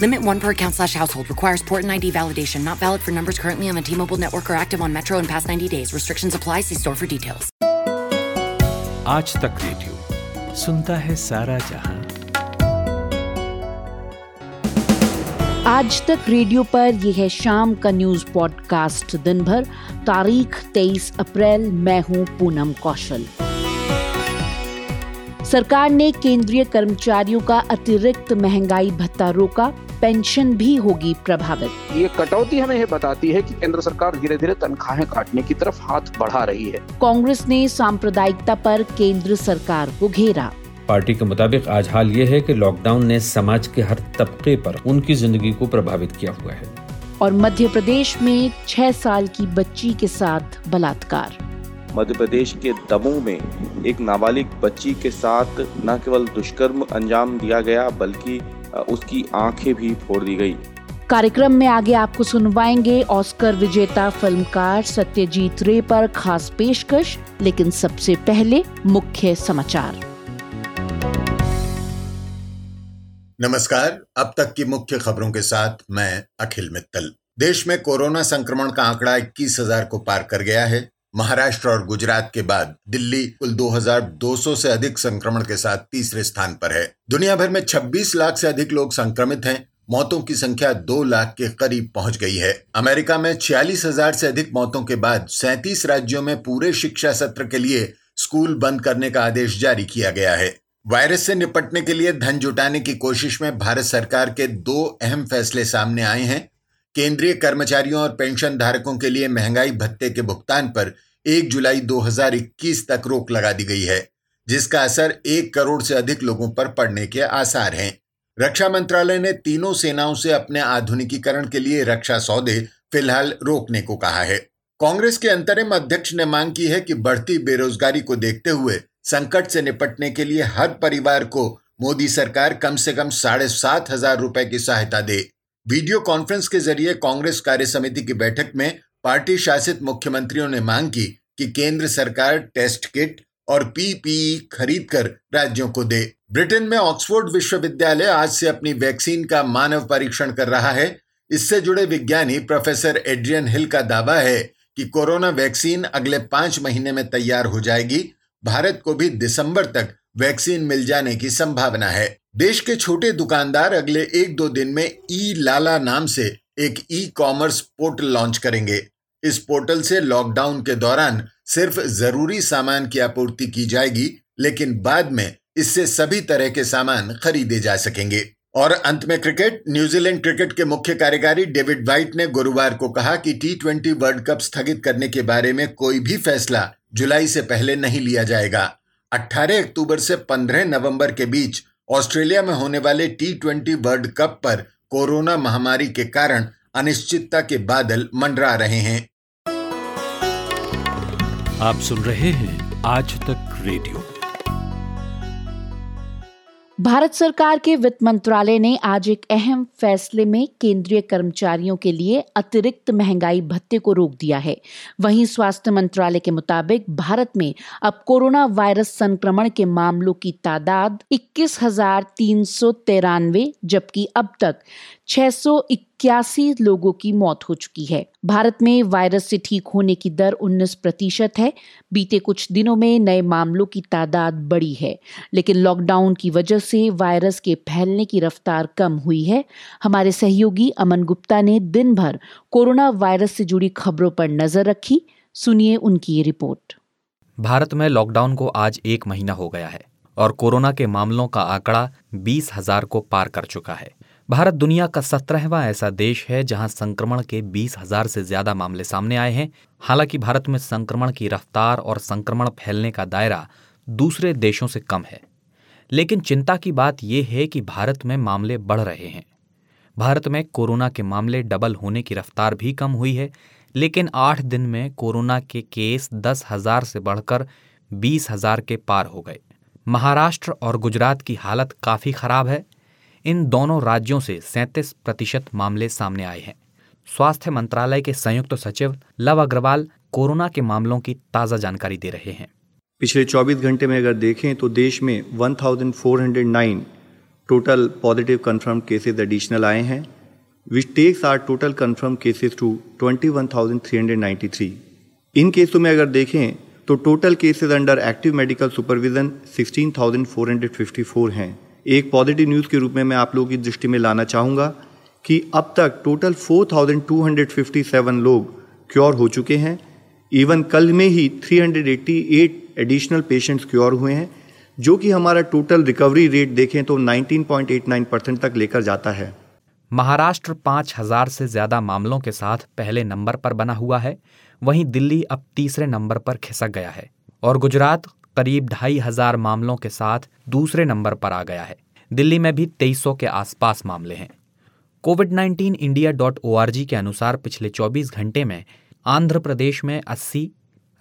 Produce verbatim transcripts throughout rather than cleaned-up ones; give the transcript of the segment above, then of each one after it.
Limit one per account slash household. Requires port and I D validation. Not valid for numbers currently on the T-Mobile network or active on Metro in past ninety days. Restrictions apply. See store for details. आज तक radio सुनता है सारा जहां। आज तक radio पर यह है शाम का न्यूज पॉडकास्ट दिन भर। तारीख तेईस अप्रैल। मैं हूं पूनम कौशल। सरकार ने केंद्रीय कर्मचारियों का अतिरिक्त महंगाई भत्ता रोका, पेंशन भी होगी प्रभावित। ये कटौती हमें यह बताती है कि केंद्र सरकार धीरे धीरे तनख्वाहें काटने की तरफ हाथ बढ़ा रही है। कांग्रेस ने सांप्रदायिकता पर केंद्र सरकार को घेरा। पार्टी के मुताबिक आज हाल ये है कि लॉकडाउन ने समाज के हर तबके पर उनकी जिंदगी को प्रभावित किया हुआ है। और मध्य प्रदेश में छह साल की बच्ची के साथ बलात्कार। मध्य प्रदेश के दमोह में एक नाबालिग बच्ची के साथ न केवल दुष्कर्म अंजाम दिया गया बल्कि उसकी आंखें भी फोड़ दी गई। कार्यक्रम में आगे आपको सुनवाएंगे ऑस्कर विजेता फिल्मकार सत्यजीत रे पर खास पेशकश, लेकिन सबसे पहले मुख्य समाचार। नमस्कार, अब तक की मुख्य खबरों के साथ मैं अखिल मित्तल। देश में कोरोना संक्रमण का आंकड़ा इक्कीस हजार को पार कर गया है। महाराष्ट्र और गुजरात के बाद दिल्ली कुल दो हज़ार दो सौ से अधिक संक्रमण के साथ तीसरे स्थान पर है। दुनिया भर में छब्बीस लाख से अधिक लोग संक्रमित हैं। मौतों की संख्या दो लाख के करीब पहुंच गई है। अमेरिका में छियालीस हज़ार से अधिक मौतों के बाद सैंतीस राज्यों में पूरे शिक्षा सत्र के लिए स्कूल बंद करने का आदेश जारी किया गया है। वायरस से निपटने के लिए धन जुटाने की कोशिश में भारत सरकार के दो अहम फैसले सामने आए हैं। केंद्रीय कर्मचारियों और पेंशन धारकों के लिए महंगाई भत्ते के भुगतान पर एक जुलाई दो हज़ार इक्कीस तक रोक लगा दी गई है, जिसका असर एक करोड़ से अधिक लोगों पर पड़ने के आसार हैं। रक्षा मंत्रालय ने तीनों सेनाओं से अपने आधुनिकीकरण के लिए रक्षा सौदे फिलहाल रोकने को कहा है। कांग्रेस के अंतरिम अध्यक्ष ने मांग की है कि बढ़ती बेरोजगारी को देखते हुए संकट से निपटने के लिए हर परिवार को मोदी सरकार कम से कम साढ़े सात हजार रुपए की सहायता दे। वीडियो कॉन्फ्रेंस के जरिए कांग्रेस कार्य समिति की बैठक में पार्टी शासित मुख्यमंत्रियों ने मांग की कि केंद्र सरकार टेस्ट किट और पीपीई खरीद कर राज्यों को दे। ब्रिटेन में ऑक्सफोर्ड विश्वविद्यालय आज से अपनी वैक्सीन का मानव परीक्षण कर रहा है। इससे जुड़े विज्ञानी प्रोफेसर एड्रियन हिल का दावा है कि कोरोना वैक्सीन अगले पांच महीने में तैयार हो जाएगी। भारत को भी दिसंबर तक वैक्सीन मिल जाने की संभावना है। देश के छोटे दुकानदार अगले एक दो दिन में ई-लाला नाम से एक ई कॉमर्स पोर्टल लॉन्च करेंगे। इस पोर्टल से लॉकडाउन के दौरान सिर्फ जरूरी सामान की आपूर्ति की जाएगी, लेकिन बाद में इससे सभी तरह के सामान खरीदे जा सकेंगे। और अंत में क्रिकेट। न्यूजीलैंड क्रिकेट के मुख्य कार्यकारी डेविड वाइट ने गुरुवार को कहा कि टी ट्वेंटी वर्ल्ड कप स्थगित करने के बारे में कोई भी फैसला जुलाई से पहले नहीं लिया जाएगा। अठारह अक्टूबर से पंद्रह नवंबर के बीच ऑस्ट्रेलिया में होने वाले टी ट्वेंटी वर्ल्ड कप पर कोरोना महामारी के कारण अनिश्चितता के बादल मंडरा रहे हैं। आप सुन रहे हैं आज तक रेडियो। भारत सरकार के वित्त मंत्रालय ने आज एक अहम फैसले में केंद्रीय कर्मचारियों के लिए अतिरिक्त महंगाई भत्ते को रोक दिया है। वहीं स्वास्थ्य मंत्रालय के मुताबिक भारत में अब कोरोना वायरस संक्रमण के मामलों की तादाद इक्कीस हजार तीन सौ तिरानवे जबकि अब तक छह सौ इक्यासी लोगों की मौत हो चुकी है। भारत में वायरस से ठीक होने की दर उन्नीस प्रतिशत है। बीते कुछ दिनों में नए मामलों की तादाद बढ़ी है, लेकिन लॉकडाउन की वजह से वायरस के फैलने की रफ्तार कम हुई है। हमारे सहयोगी अमन गुप्ता ने दिन भर कोरोना वायरस से जुड़ी खबरों पर नजर रखी। सुनिए उनकी ये रिपोर्ट। भारत में लॉकडाउन को आज एक महीना हो गया है और कोरोना के मामलों का आंकड़ा बीस हजार को पार कर चुका है। भारत दुनिया का सत्रहवां ऐसा देश है जहां संक्रमण के बीस हज़ार से ज्यादा मामले सामने आए हैं। हालांकि भारत में संक्रमण की रफ्तार और संक्रमण फैलने का दायरा दूसरे देशों से कम है, लेकिन चिंता की बात यह है कि भारत में मामले बढ़ रहे हैं। भारत में कोरोना के मामले डबल होने की रफ्तार भी कम हुई है, लेकिन आठ दिन में कोरोना के केस दस हजार से बढ़कर बीस हजार के पार हो गए। महाराष्ट्र और गुजरात की हालत काफ़ी ख़राब है। इन दोनों राज्यों से सैंतीस प्रतिशत मामले सामने आए हैं। स्वास्थ्य मंत्रालय के संयुक्त सचिव लव अग्रवाल कोरोना के मामलों की ताज़ा जानकारी दे रहे हैं। पिछले चौबीस घंटे में अगर देखें तो देश में एक हज़ार चार सौ नौ total positive confirm cases additional आए हैं, which takes our total confirm cases to twenty one thousand three hundred ninety three. इन केसों में अगर देखें तो total cases under active medical supervision सोलह हज़ार चार सौ चौवन हैं। एक पॉजिटिव न्यूज़ के रूप में मैं आप लोगों की दृष्टि में लाना चाहूँगा कि अब तक total four thousand two hundred fifty seven लोग क्योर हो चुके हैं। इवन कल में ही three hundred eighty eight additional patients cure हुए हैं, जो कि हमारा टोटल रिकवरी रेट देखें तो nineteen point eight nine percent तक लेकर जाता है। महाराष्ट्र पाँच हजार से ज़्यादा मामलों के साथ पहले नंबर पर बना हुआ है, वहीं दिल्ली अब तीसरे नंबर पर खिसक गया है और गुजरात करीब ढाई हजार मामलों के साथ दूसरे नंबर पर आ गया है। दिल्ली में भी तेईस सौ के आसपास मामले हैं। COVID nineteen India dot O R G के अनुसार पिछले चौबीस घंटे में आंध्र प्रदेश में अस्सी,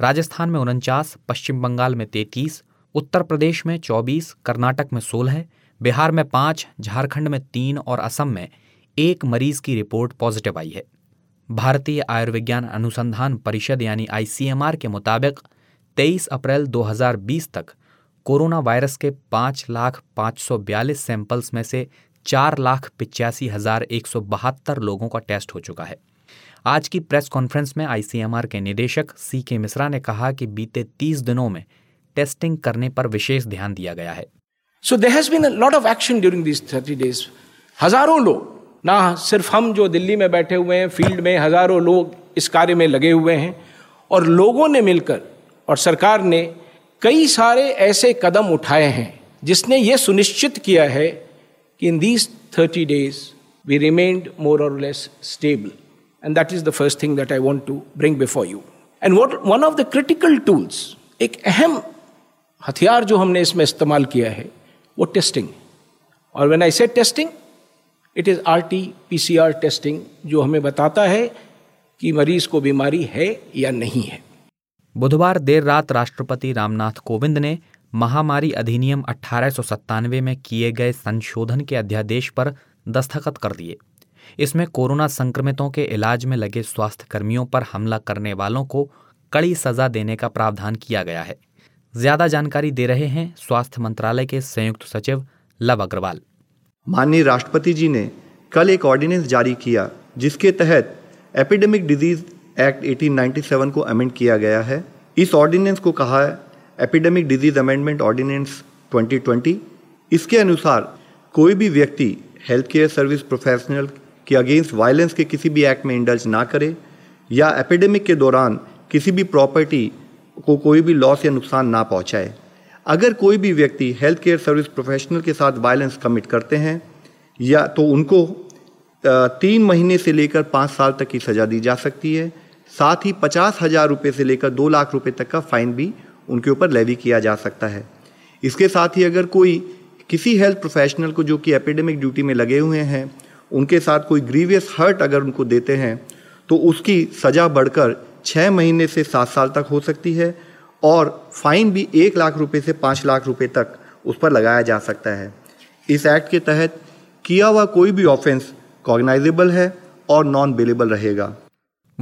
राजस्थान में उनचास, पश्चिम बंगाल में तैंतीस, उत्तर प्रदेश में चौबीस, कर्नाटक में सोलह, बिहार में पाँच, झारखंड में तीन और असम में एक मरीज की रिपोर्ट पॉजिटिव आई है। भारतीय आयुर्विज्ञान अनुसंधान परिषद यानी आई सी एम आर के मुताबिक तेईस अप्रैल दो हज़ार बीस तक कोरोना वायरस के पाँच लाख पाँच सौ बयालीस सैंपल्स में से चार लाख पिचासी हज़ार एक सौ बहत्तर लोगों का टेस्ट हो चुका है। आज की प्रेस कॉन्फ्रेंस में आई सी एम आर के निदेशक सी के मिश्रा ने कहा कि बीते तीस दिनों में टेस्टिंग करने पर विशेष ध्यान दिया गया है। So there has been a lot of action during this thirty days. हजारों लोग, ना सिर्फ हम जो दिल्ली में बैठे हुए हैं, फील्ड में हजारों लोग इस कार्य में लगे हुए हैं और लोगों ने मिलकर और सरकार ने कई सारे ऐसे कदम उठाए हैं जिसने ये सुनिश्चित किया है कि in these thirty days we remained more और less stable and that is the first thing that I want to bring before you and what one of the critical tools, एक अहम हथियार जो हमने इसमें इस्तेमाल किया है वो टेस्टिंग। और when I say testing it is R T P C R testing, जो हमें बताता है कि मरीज को बीमारी है या नहीं है। बुधवार देर रात राष्ट्रपति रामनाथ कोविंद ने महामारी अधिनियम अट्ठारह सौ सत्तानवे में किए गए संशोधन के अध्यादेश पर दस्तखत कर दिए। इसमें कोरोना संक्रमितों के इलाज में लगे स्वास्थ्यकर्मियों पर हमला करने वालों को कड़ी सजा देने का प्रावधान किया गया है। ज्यादा जानकारी दे रहे हैं स्वास्थ्य मंत्रालय के संयुक्त सचिव लव अग्रवाल। माननीय राष्ट्रपति जी ने कल एक ऑर्डिनेंस जारी किया जिसके तहत एपिडेमिक डिजीज एक्ट अठारह सौ सत्तानवे को अमेंड किया गया है। इस ऑर्डिनेंस को कहा है epidemic disease amendment ordinance twenty twenty. इसके अनुसार कोई भी व्यक्ति हेल्थ केयर सर्विस प्रोफेशनल के अगेंस्ट वायलेंस के किसी भी एक्ट में इंडल्ज ना करे या एपिडेमिक के दौरान किसी भी प्रॉपर्टी को कोई भी लॉस या नुकसान ना पहुंचाए। अगर कोई भी व्यक्ति हेल्थ केयर सर्विस प्रोफेशनल के साथ वायलेंस कमिट करते हैं या तो उनको तीन महीने से लेकर पाँच साल तक की सज़ा दी जा सकती है। साथ ही पचास हज़ार रुपये से लेकर दो लाख रुपये तक का फ़ाइन भी उनके ऊपर लेवी किया जा सकता है। इसके साथ ही अगर कोई किसी हेल्थ प्रोफेशनल को जो कि एपिडेमिक ड्यूटी में लगे हुए हैं उनके साथ कोई ग्रीवियस हर्ट अगर उनको देते हैं तो उसकी सज़ा बढ़कर छः महीने से सात साल तक हो सकती है और फाइन भी एक लाख रुपए से पाँच लाख रुपए तक उस पर लगाया जा सकता है। इस एक्ट के तहत किया हुआ कोई भी ऑफेंस कॉग्नाइजेबल है और नॉन बेलेबल रहेगा।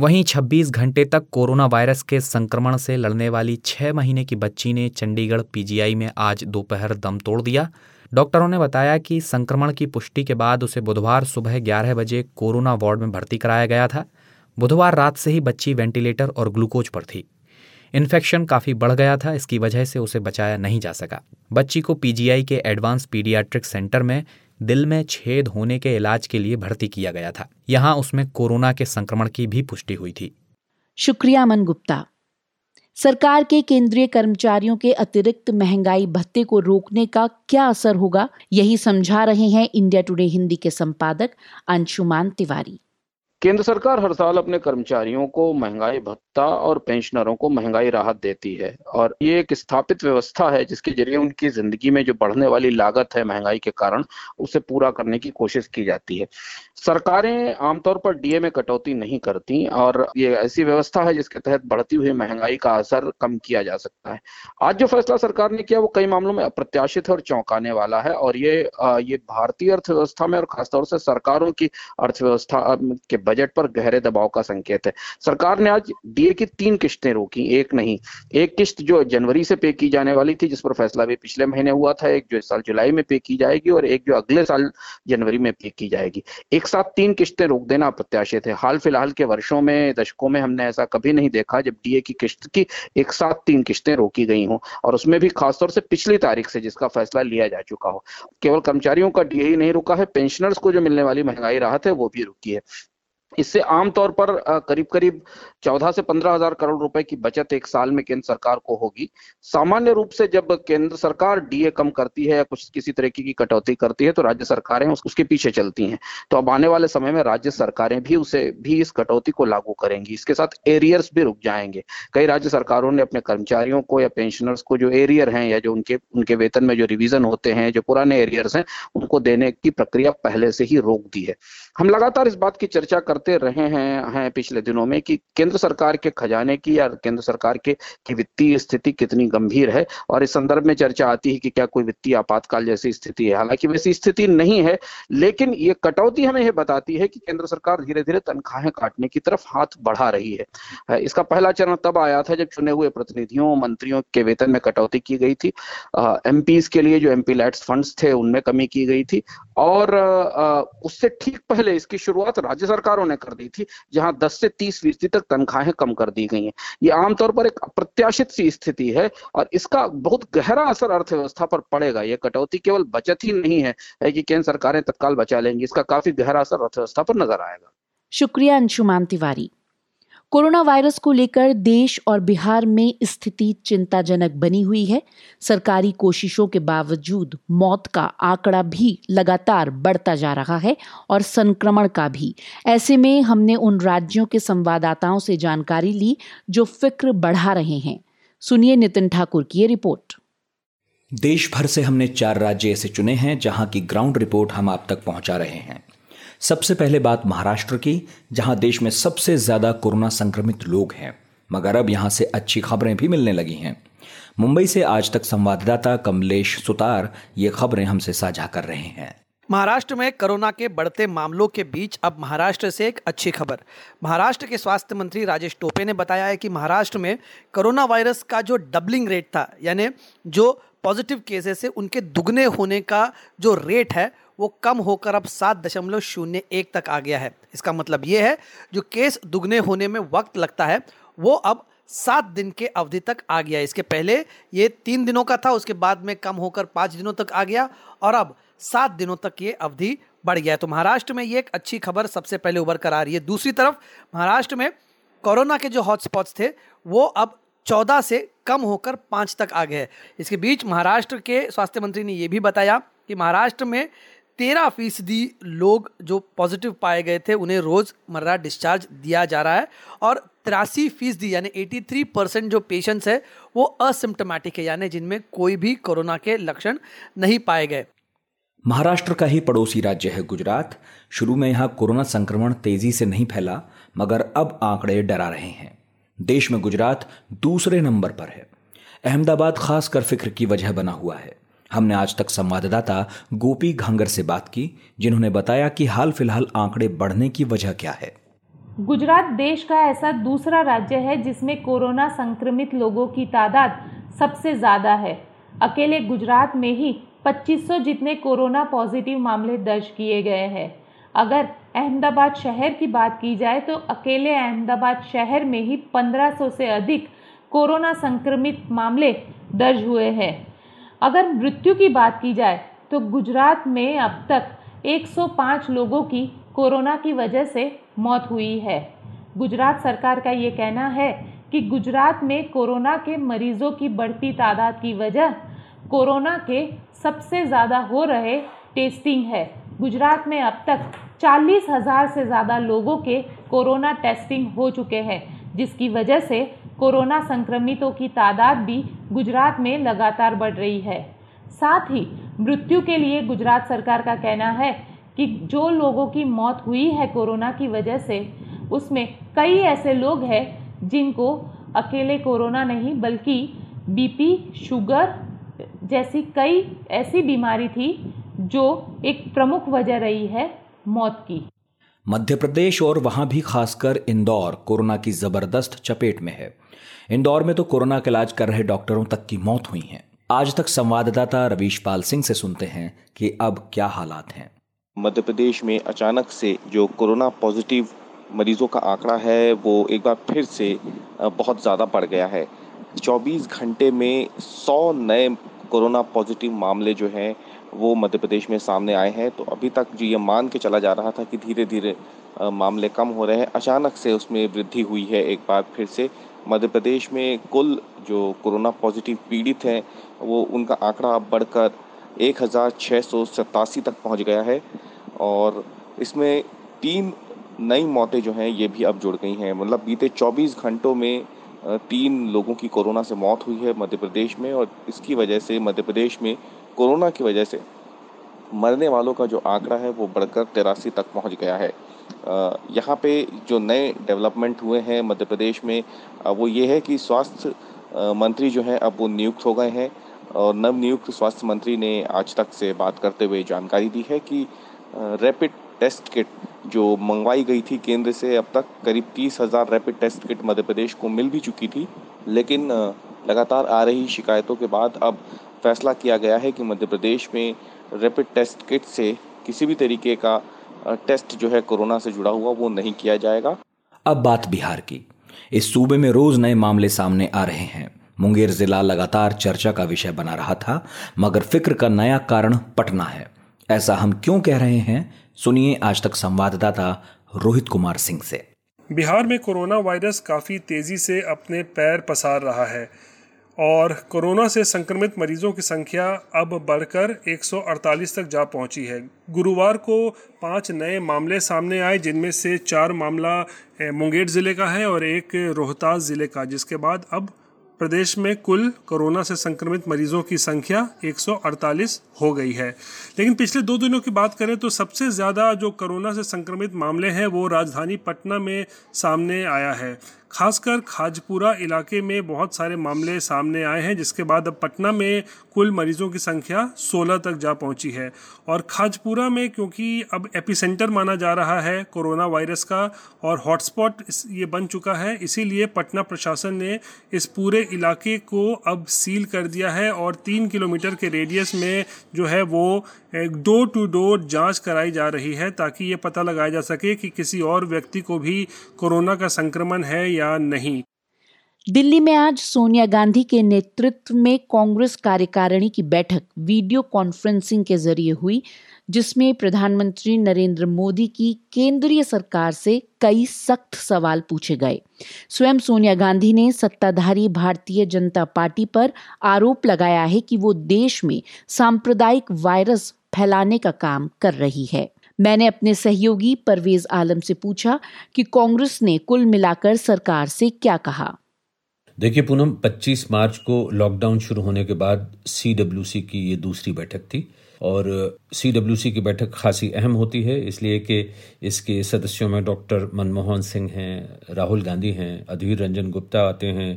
वहीं छब्बीस घंटे तक कोरोना वायरस के संक्रमण से लड़ने वाली छः महीने की बच्ची ने चंडीगढ़ पी जी आई में आज दोपहर दम तोड़ दिया। डॉक्टरों ने बताया कि संक्रमण की पुष्टि के बाद उसे बुधवार सुबह ग्यारह बजे कोरोना वार्ड में भर्ती कराया गया था। बुधवार रात से ही बच्ची वेंटिलेटर और ग्लूकोज पर थी। इन्फेक्शन काफ़ी बढ़ गया था, इसकी वजह से उसे बचाया नहीं जा सका। बच्ची को पी जी आई के एडवांस पीडियाट्रिक सेंटर में दिल में छेद होने के इलाज के लिए भर्ती किया गया था। यहाँ उसमें कोरोना के संक्रमण की भी पुष्टि हुई थी। शुक्रिया अमन गुप्ता। सरकार के केंद्रीय कर्मचारियों के अतिरिक्त महंगाई भत्ते को रोकने का क्या असर होगा, यही समझा रहे हैं इंडिया टुडे हिंदी के संपादक अंशुमान तिवारी। केंद्र सरकार हर साल अपने कर्मचारियों को महंगाई भत्ता और पेंशनरों को महंगाई राहत देती है और ये एक स्थापित व्यवस्था है जिसके जरिए उनकी जिंदगी में जो बढ़ने वाली लागत है महंगाई के कारण उसे पूरा करने की कोशिश की जाती है। सरकारें आमतौर पर डीए में कटौती नहीं करती और ये ऐसी व्यवस्था है जिसके तहत बढ़ती हुई महंगाई का असर कम किया जा सकता है। आज जो फैसला सरकार ने किया वो कई मामलों में अप्रत्याशित है और चौंकाने वाला है और ये ये भारतीय अर्थव्यवस्था में और खासतौर से सरकारों की अर्थव्यवस्था के बजट पर गहरे दबाव का संकेत है। सरकार ने आज डीए की तीन किश्तें रोकी, एक नहीं। एक किश्त जो जनवरी से पे की जाने वाली थी जिस पर फैसला भी पिछले महीने हुआ था, एक जो इस साल जुलाई में पे की जाएगी और एक जो अगले साल जनवरी में पे की जाएगी। एक साथ तीन किश्तें रोक देना अप्रत्याशित है। हाल फिलहाल के वर्षों में, दशकों में हमने ऐसा कभी नहीं देखा जब डीए की किश्त की एक साथ तीन किश्तें रोकी गई हों और उसमें भी खासतौर से पिछली तारीख से जिसका फैसला लिया जा चुका हो। केवल कर्मचारियों का डीए ही नहीं रुका है, पेंशनर्स को जो मिलने वाली महंगाई राहत है वो भी रुकी है। इससे आमतौर पर करीब करीब चौदह से पंद्रह हजार करोड़ रुपए की बचत एक साल में केंद्र सरकार को होगी। सामान्य रूप से जब केंद्र सरकार डीए कम करती है या कुछ किसी तरीके की कटौती करती है तो राज्य सरकारें उसके पीछे चलती हैं। तो अब आने वाले समय में राज्य सरकारें भी उसे भी इस कटौती को लागू करेंगी। इसके साथ एरियर्स भी रुक जाएंगे। कई राज्य सरकारों ने अपने कर्मचारियों को या पेंशनर्स को जो एरियर हैं या जो उनके उनके वेतन में जो रिविजन होते हैं, जो पुराने एरियर्स हैं, उनको देने की प्रक्रिया पहले से ही रोक दी है। हम लगातार इस बात की चर्चा करते रहे हैं, हैं पिछले दिनों में कि केंद्र सरकार के खजाने की या केंद्र सरकार के की वित्तीय स्थिति कितनी गंभीर है और इस संदर्भ में चर्चा आती है कि क्या कोई वित्तीय आपातकाल जैसी स्थिति है। हालांकि वैसी स्थिति नहीं है, लेकिन ये कटौती हमें यह बताती है कि केंद्र सरकार धीरे धीरे तनख्वाहें काटने की तरफ हाथ बढ़ा रही है। इसका पहला चरण तब आया था जब चुने हुए प्रतिनिधियों, मंत्रियों के वेतन में कटौती की गई थी, एमपीज के लिए जो एमपी लैट्स फंड्स थे उनमें कमी की गई थी और उससे ठीक पहले इसकी शुरुआत राज्य सरकारों ने कर दी थी जहां दस से तीस फीसदी तक तनख्वाहें कम कर दी गई हैं। ये आमतौर पर एक अप्रत्याशित सी स्थिति है और इसका बहुत गहरा असर अर्थव्यवस्था पर पड़ेगा। ये कटौती केवल बचत ही नहीं है, है कि केंद्र सरकारें तत्काल बचा लेंगी, इसका काफी गहरा असर अर्थव्यवस्था पर नजर आएगा। शुक्रिया अंशुमान तिवारी। कोरोना वायरस को लेकर देश और बिहार में स्थिति चिंताजनक बनी हुई है। सरकारी कोशिशों के बावजूद मौत का आंकड़ा भी लगातार बढ़ता जा रहा है और संक्रमण का भी। ऐसे में हमने उन राज्यों के संवाददाताओं से जानकारी ली जो फिक्र बढ़ा रहे हैं। सुनिए नितिन ठाकुर की ये रिपोर्ट। देश भर से हमने चार राज्य ऐसे चुने हैं जहां की ग्राउंड रिपोर्ट हम आप तक पहुंचा रहे हैं। सबसे पहले बात महाराष्ट्र की, जहां देश में सबसे ज्यादा कोरोना संक्रमित लोग हैं, मगर अब यहां से अच्छी खबरें भी मिलने लगी हैं। मुंबई से आज तक संवाददाता कमलेश सुतार ये खबरें हमसे साझा कर रहे हैं। महाराष्ट्र में कोरोना के बढ़ते मामलों के बीच अब महाराष्ट्र से एक अच्छी खबर। महाराष्ट्र के स्वास्थ्य मंत्री राजेश टोपे ने बताया है कि महाराष्ट्र में कोरोना वायरस का जो डबलिंग रेट था, यानी जो पॉजिटिव केसेस से उनके दुगने होने का जो रेट है वो कम होकर अब सात दशमलव शून्य एक तक आ गया है। इसका मतलब ये है जो केस दुगने होने में वक्त लगता है वो अब सात दिन के अवधि तक आ गया है। इसके पहले ये तीन दिनों का था, उसके बाद में कम होकर पाँच दिनों तक आ गया और अब सात दिनों तक ये अवधि बढ़ गया है। तो महाराष्ट्र में ये एक अच्छी खबर सबसे पहले उभर कर आ रही है। दूसरी तरफ महाराष्ट्र में कोरोना के जो हॉटस्पॉट्स थे वो अब चौदह से कम होकर पाँच तक आ गए हैं। इसके बीच महाराष्ट्र के स्वास्थ्य मंत्री ने ये भी बताया कि महाराष्ट्र में तेरह फीसदी लोग जो पॉजिटिव पाए गए थे उन्हें रोज़मर्रा डिस्चार्ज दिया जा रहा है और तिरासी फीसदी यानी तिरासी परसेंट जो पेशेंट्स हैं वो असिम्टोमेटिक है, यानी जिनमें कोई भी कोरोना के लक्षण नहीं पाए गए। महाराष्ट्र का ही पड़ोसी राज्य है गुजरात। शुरू में यहाँ कोरोना संक्रमण तेजी से नहीं फैला, मगर अब आंकड़े डरा रहे हैं। देश में गुजरात दूसरे नंबर पर है। अहमदाबाद खासकर फिक्र की वजह बना हुआ है। हमने आज तक संवाददाता गोपी घांगर से बात की, जिन्होंने बताया कि हाल फिलहाल आंकड़े बढ़ने की वजह क्या है। गुजरात देश का ऐसा दूसरा राज्य है जिसमें कोरोना संक्रमित लोगों की तादाद सबसे ज़्यादा है। अकेले गुजरात में ही पच्चीस सौ जितने कोरोना पॉजिटिव मामले दर्ज किए गए हैं। अगर अहमदाबाद शहर की बात की जाए तो अकेले अहमदाबाद शहर में ही पंद्रह सौ से अधिक कोरोना संक्रमित मामले दर्ज हुए हैं। अगर मृत्यु की बात की जाए तो गुजरात में अब तक एक सौ पाँच लोगों की कोरोना की वजह से मौत हुई है। गुजरात सरकार का ये कहना है कि गुजरात में कोरोना के मरीजों की बढ़ती तादाद की वजह कोरोना के सबसे ज़्यादा हो रहे टेस्टिंग है। गुजरात में अब तक चालीस हज़ार से ज़्यादा लोगों के कोरोना टेस्टिंग हो चुके हैं, जिसकी वजह से कोरोना संक्रमितों की तादाद भी गुजरात में लगातार बढ़ रही है। साथ ही मृत्यु के लिए गुजरात सरकार का कहना है कि जो लोगों की मौत हुई है कोरोना की वजह से, उसमें कई ऐसे लोग हैं जिनको अकेले कोरोना नहीं बल्कि बीपी, शुगर जैसी कई ऐसी बीमारी थी जो एक प्रमुख वजह रही है मौत की। मध्य प्रदेश और वहाँ भी खासकर इंदौर कोरोना की ज़बरदस्त चपेट में है। इंदौर में तो कोरोना का इलाज कर रहे डॉक्टरों तक की मौत हुई है। आज तक संवाददाता रवीश पाल सिंह से सुनते हैं कि अब क्या हालात हैं। मध्य प्रदेश में अचानक से जो कोरोना पॉजिटिव मरीजों का आंकड़ा है वो एक बार फिर से बहुत ज़्यादा बढ़ गया है। चौबीस घंटे में सौ नए कोरोना पॉजिटिव मामले जो हैं वो मध्य प्रदेश में सामने आए हैं। तो अभी तक जो ये मान के चला जा रहा था कि धीरे धीरे मामले कम हो रहे हैं, अचानक से उसमें वृद्धि हुई है एक बार फिर से। मध्य प्रदेश में कुल जो कोरोना पॉजिटिव पीड़ित हैं वो उनका आंकड़ा अब बढ़कर एक हज़ार छः सौ सतासी तक पहुँच गया है और इसमें तीन नई मौतें जो हैं ये भी अब जुड़ गई हैं। मतलब बीते चौबीस घंटों में तीन लोगों की कोरोना से मौत हुई है मध्य प्रदेश में, और इसकी वजह से मध्य प्रदेश में कोरोना की वजह से मरने वालों का जो आंकड़ा है वो बढ़कर तिरासी तक पहुंच गया है। यहाँ पे जो नए डेवलपमेंट हुए हैं मध्य प्रदेश में वो ये है कि स्वास्थ्य मंत्री जो हैं अब वो नियुक्त हो गए हैं और नवनियुक्त स्वास्थ्य मंत्री ने आज तक से बात करते हुए जानकारी दी है कि रैपिड टेस्ट किट जो मंगवाई गई थी केंद्र से, अब तक करीब तीस हज़ार rapid test kit Madhya Pradesh को मिल भी चुकी थी, लेकिन लगातार आ रही शिकायतों के बाद अब फैसला किया गया है कि मध्य प्रदेश में रैपिड टेस्ट किट से किसी भी तरीके का टेस्ट जो है कोरोना से जुड़ा हुआ वो नहीं किया जाएगा। अब बात बिहार की। इस सूबे में रोज नए मामले सामने आ रहे हैं। मुंगेर जिला लगातार चर्चा का विषय बना रहा था, मगर फिक्र का नया कारण पटना है। ऐसा हम क्यों कह रहे हैं, सुनिए आज तक संवाददाता रोहित कुमार सिंह से। बिहार में कोरोना वायरस काफ़ी तेज़ी से अपने पैर पसार रहा है और कोरोना से संक्रमित मरीजों की संख्या अब बढ़कर एक सौ अड़तालीस तक जा पहुंची है। गुरुवार को पांच नए मामले सामने आए, जिनमें से चार मामला मुंगेर ज़िले का है और एक रोहतास ज़िले का, जिसके बाद अब प्रदेश में कुल कोरोना से संक्रमित मरीजों की संख्या एक सौ अड़तालीस हो गई है। लेकिन पिछले दो दिनों की बात करें तो सबसे ज़्यादा जो कोरोना से संक्रमित मामले हैं वो राजधानी पटना में सामने आया है। खासकर खाजपुरा इलाके में बहुत सारे मामले सामने आए हैं, जिसके बाद अब पटना में कुल मरीजों की संख्या सोलह तक जा पहुंची है। और खाजपुरा में क्योंकि अब एपिसेंटर माना जा रहा है कोरोना वायरस का और हॉटस्पॉट ये बन चुका है, इसीलिए पटना प्रशासन ने इस पूरे इलाके को अब सील कर दिया है और तीन किलोमीटर के रेडियस में जो है वो डोर टू डोर जाँच कराई जा रही है, ताकि ये पता लगाया जा सके कि किसी और व्यक्ति को भी कोरोना का संक्रमण है नहीं। दिल्ली में आज सोनिया गांधी के नेतृत्व में कांग्रेस कार्यकारिणी की बैठक वीडियो कॉन्फ्रेंसिंग के जरिए हुई, जिसमें प्रधानमंत्री नरेंद्र मोदी की केंद्रीय सरकार से कई सख्त सवाल पूछे गए। स्वयं सोनिया गांधी ने सत्ताधारी भारतीय जनता पार्टी पर आरोप लगाया है कि वो देश में सांप्रदायिक वायरस फैलाने का काम कर रही है। मैंने अपने सहयोगी परवेज आलम से पूछा कि कांग्रेस ने कुल मिलाकर सरकार से क्या कहा। देखिए पूनम, पच्चीस मार्च को लॉकडाउन शुरू होने के बाद सी डब्ल्यू सी की ये दूसरी बैठक थी और सी डब्ल्यू सी की बैठक खासी अहम होती है, इसलिए कि इसके सदस्यों में डॉक्टर मनमोहन सिंह हैं, राहुल गांधी हैं, अधीर रंजन गुप्ता आते हैं,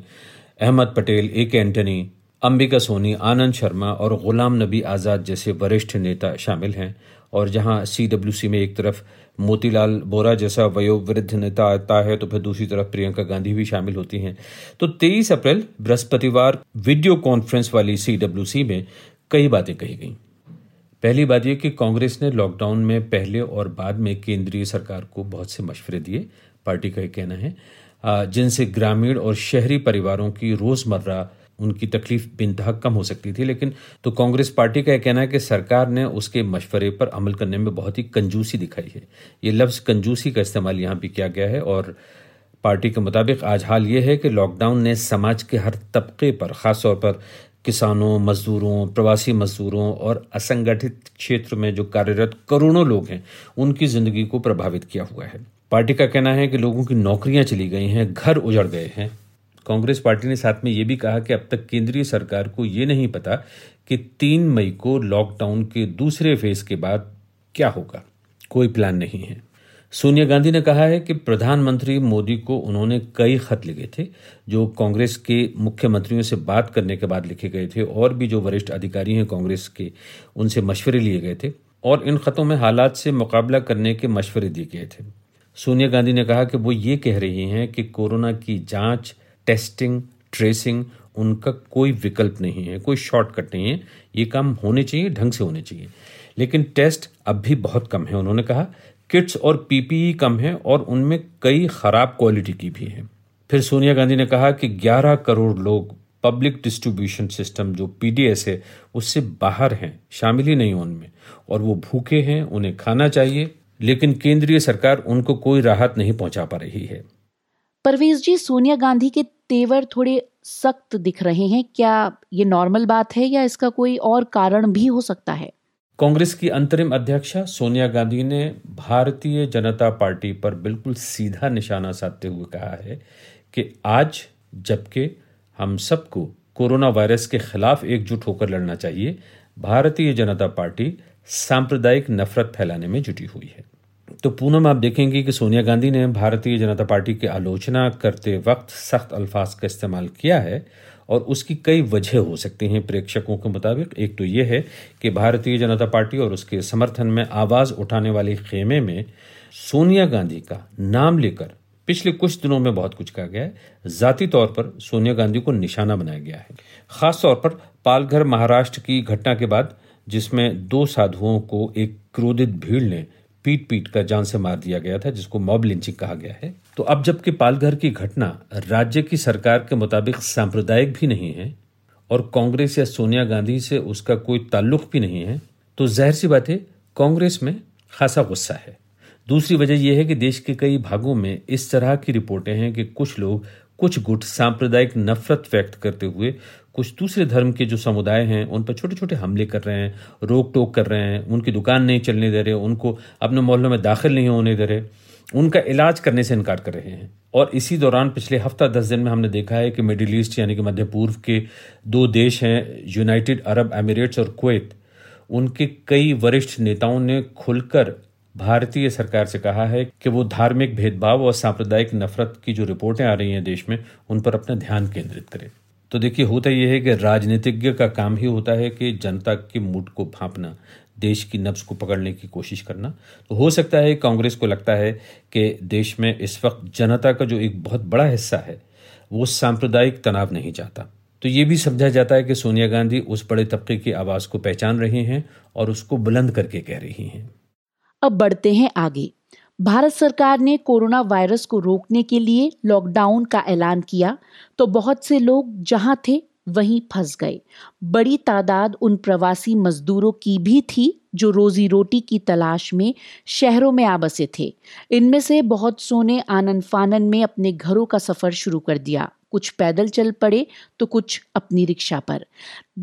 अहमद पटेल, ए के एंटनी, अंबिका सोनी, आनंद शर्मा और गुलाम नबी आज़ाद जैसे वरिष्ठ नेता शामिल हैं। और जहां सी डब्ल्यू सी में एक तरफ मोतीलाल बोरा जैसा वयोवृद्ध नेता आता है तो फिर दूसरी तरफ प्रियंका गांधी भी शामिल होती हैं। तो तेईस अप्रैल बृहस्पतिवार वीडियो कॉन्फ्रेंस वाली सी डब्ल्यू सी में कई बातें कही गई। पहली बात यह कि कांग्रेस ने लॉकडाउन में पहले और बाद में केंद्रीय सरकार को बहुत से मशवरे दिए, पार्टी का यह कहना है, जिनसे ग्रामीण और शहरी परिवारों की रोज़मर्रा उनकी तकलीफ बेनतहा कम हो सकती थी। लेकिन तो कांग्रेस पार्टी का यह कहना है कि सरकार ने उसके मशवरे पर अमल करने में बहुत ही कंजूसी दिखाई है। ये लफ्ज़ कंजूसी का इस्तेमाल यहाँ भी किया गया है। और पार्टी के मुताबिक आज हाल ये है कि लॉकडाउन ने समाज के हर तबके पर, ख़ास तौर पर किसानों, मजदूरों, प्रवासी मजदूरों और असंगठित क्षेत्र में जो कार्यरत करोड़ों लोग हैं उनकी जिंदगी को प्रभावित किया हुआ है। पार्टी का कहना है कि लोगों की नौकरियां चली गई हैं, घर उजड़ गए हैं। कांग्रेस पार्टी ने साथ में ये भी कहा कि अब तक केंद्रीय सरकार को ये नहीं पता कि तीन मई को लॉकडाउन के दूसरे फेज के बाद क्या होगा, कोई प्लान नहीं है। सोनिया गांधी ने कहा है कि प्रधानमंत्री मोदी को उन्होंने कई खत लिखे थे जो कांग्रेस के मुख्यमंत्रियों से बात करने के बाद लिखे गए थे और भी जो वरिष्ठ अधिकारी हैं कांग्रेस के उनसे मशवरे लिए गए थे और इन खतों में हालात से मुकाबला करने के मशवरे दिए गए थे। सोनिया गांधी ने कहा कि वो ये कह रही हैं कि कोरोना की जाँच, टेस्टिंग, ट्रेसिंग उनका कोई विकल्प नहीं है, कोई शॉर्टकट नहीं है। ये काम होने चाहिए, ढंग से होने चाहिए, लेकिन टेस्ट अब भी बहुत कम है। उन्होंने कहा किट्स और पीपीई कम है और उनमें कई खराब क्वालिटी की भी है। फिर सोनिया गांधी ने कहा कि ग्यारह करोड़ लोग पब्लिक डिस्ट्रीब्यूशन सिस्टम जो पीडीएस है उससे बाहर हैं, शामिल ही नहीं उनमें, और वो भूखे हैं, उन्हें खाना चाहिए, लेकिन केंद्रीय सरकार उनको कोई राहत नहीं पहुंचा पा रही है। परवेज जी, सोनिया गांधी के तेवर थोड़े सख्त दिख रहे हैं, क्या ये नॉर्मल बात है या इसका कोई और कारण भी हो सकता है? कांग्रेस की अंतरिम अध्यक्षा सोनिया गांधी ने भारतीय जनता पार्टी पर बिल्कुल सीधा निशाना साधते हुए कहा है कि आज जबकि हम सबको कोरोना वायरस के खिलाफ एकजुट होकर लड़ना चाहिए, भारतीय जनता पार्टी सांप्रदायिक नफरत फैलाने में जुटी हुई है। तो पूनम, आप देखेंगे कि सोनिया गांधी ने भारतीय जनता पार्टी की आलोचना करते वक्त सख्त अल्फाज का इस्तेमाल किया है और उसकी कई वजह हो सकती हैं प्रेक्षकों के मुताबिक। एक तो ये है कि भारतीय जनता पार्टी और उसके समर्थन में आवाज़ उठाने वाले खेमे में सोनिया गांधी का नाम लेकर पिछले कुछ दिनों में बहुत कुछ कहा गया है। ज़ाती तौर पर सोनिया गांधी को निशाना बनाया गया है, ख़ासतौर पर पालघर महाराष्ट्र की घटना के बाद जिसमें दो साधुओं को एक क्रोधित भीड़ ने पीट पीट कर जान से मार दिया गया था, जिसको मॉब लिंचिंग कहा गया है। तो अब जबकि पालघर की घटना राज्य की सरकार के मुताबिक सांप्रदायिक भी नहीं है और कांग्रेस या सोनिया गांधी से उसका कोई ताल्लुक भी नहीं है, तो जाहिर सी बात है कांग्रेस में खासा गुस्सा है। दूसरी वजह यह है कि देश के कई भागों में इस तरह की रिपोर्टें हैं कि कुछ लोग, कुछ गुट सांप्रदायिक नफरत व्यक्त करते हुए कुछ दूसरे धर्म के जो समुदाय हैं उन पर छोटे छोटे हमले कर रहे हैं, रोक टोक कर रहे हैं, उनकी दुकान नहीं चलने दे रहे, उनको अपने मोहल्लों में दाखिल नहीं होने दे रहे, उनका इलाज करने से इनकार कर रहे हैं। और इसी दौरान पिछले हफ्ता दस दिन में हमने देखा है कि मिडिल ईस्ट यानी कि मध्य पूर्व के दो देश हैं, यूनाइटेड अरब अमीरेट्स और कुवैत, उनके कई वरिष्ठ नेताओं ने खुलकर भारतीय सरकार से कहा है कि वो धार्मिक भेदभाव और सांप्रदायिक नफरत की जो रिपोर्टें आ रही हैं देश में उन पर अपना ध्यान केंद्रित करें। तो देखिए, होता यह है कि राजनीतिज्ञ का काम ही होता है कि जनता के मूड को भांपना, देश की नब्ज को पकड़ने की कोशिश करना। तो हो सकता है कांग्रेस को लगता है कि देश में इस वक्त जनता का जो एक बहुत बड़ा हिस्सा है वो सांप्रदायिक तनाव नहीं चाहता। तो ये भी समझा जाता है कि सोनिया गांधी उस बड़े तबके की आवाज़ को पहचान रही हैं और उसको बुलंद करके कह रही हैं। अब बढ़ते हैं आगे। भारत सरकार ने कोरोना वायरस को रोकने के लिए लॉकडाउन का ऐलान किया तो बहुत से लोग जहां थे वहीं फंस गए। बड़ी तादाद उन प्रवासी मजदूरों की भी थी जो रोजी रोटी की तलाश में शहरों में आ बसे थे। इनमें से बहुत सोने आनन फानन में अपने घरों का सफर शुरू कर दिया, कुछ पैदल चल पड़े तो कुछ अपनी रिक्शा पर।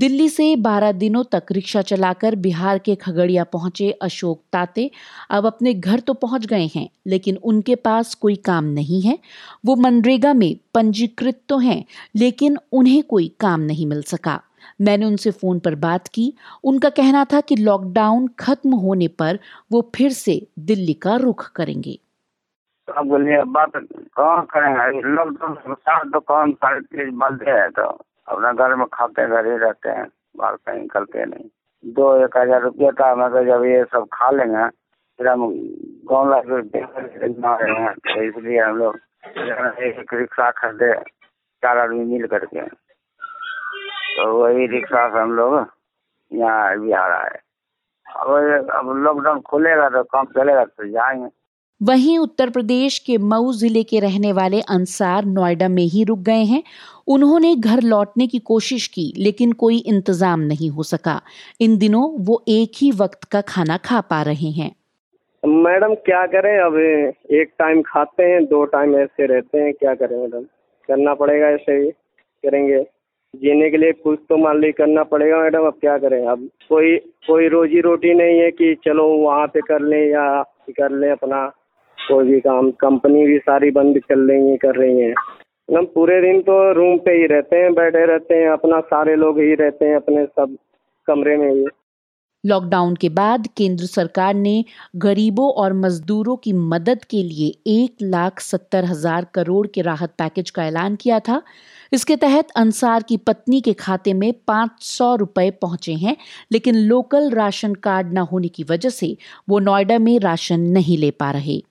दिल्ली से बारह दिनों तक रिक्शा चलाकर बिहार के खगड़िया पहुंचे अशोक ताते अब अपने घर तो पहुंच गए हैं, लेकिन उनके पास कोई काम नहीं है। वो मनरेगा में पंजीकृत तो हैं, लेकिन उन्हें कोई काम नहीं मिल सका। मैंने उनसे फोन पर बात की। उनका कहना था कि लॉकडाउन खत्म होने पर वो फिर से दिल्ली का रुख करेंगे। तो अब बोलिए, अब बात कहाँ करेंगे? लॉकडाउन सारे दुकान सारे चीज बंद है, तो अपना घर में खाते हैं, घर ही रहते हैं, बाहर कहीं निकलते नहीं। दो एक हजार रुपया था, मगर जब ये सब खा लेंगे फिर हम गाँव रहे हैं, तो इसलिए हम लोग एक रिक्शा खरीदे चार आदमी मिल करके, तो वही रिक्शा से हम लोग यहाँ बिहार आए। अब अब लॉकडाउन खुलेगा तो काम चलेगा तो जाएंगे। वहीं उत्तर प्रदेश के मऊ जिले के रहने वाले अंसार नोएडा में ही रुक गए हैं। उन्होंने घर लौटने की कोशिश की, लेकिन कोई इंतजाम नहीं हो सका। इन दिनों वो एक ही वक्त का खाना खा पा रहे हैं। मैडम क्या करें, अब एक टाइम खाते हैं, दो टाइम ऐसे रहते हैं, क्या करें मैडम, करना पड़ेगा, ऐसे ही करेंगे। जीने के लिए कुछ तो मान ली करना पड़ेगा मैडम, अब क्या करें। अब कोई कोई रोजी रोटी नहीं है कि चलो वहाँ पे कर लें या कर लें अपना कोई भी काम। कंपनी भी सारी बंद कर लेंगी कर रही है मैडम। पूरे दिन तो रूम पे ही रहते हैं, बैठे रहते हैं अपना, सारे लोग ही रहते हैं अपने सब कमरे में ही। लॉकडाउन के बाद केंद्र सरकार ने गरीबों और मजदूरों की मदद के लिए एक लाख सत्तर हजार करोड़ के राहत पैकेज का ऐलान किया था। इसके तहत अंसार की पत्नी के खाते में पाँच सौ रुपये पहुंचे हैं, लेकिन लोकल राशन कार्ड न होने की वजह से वो नोएडा में राशन नहीं ले पा रहे।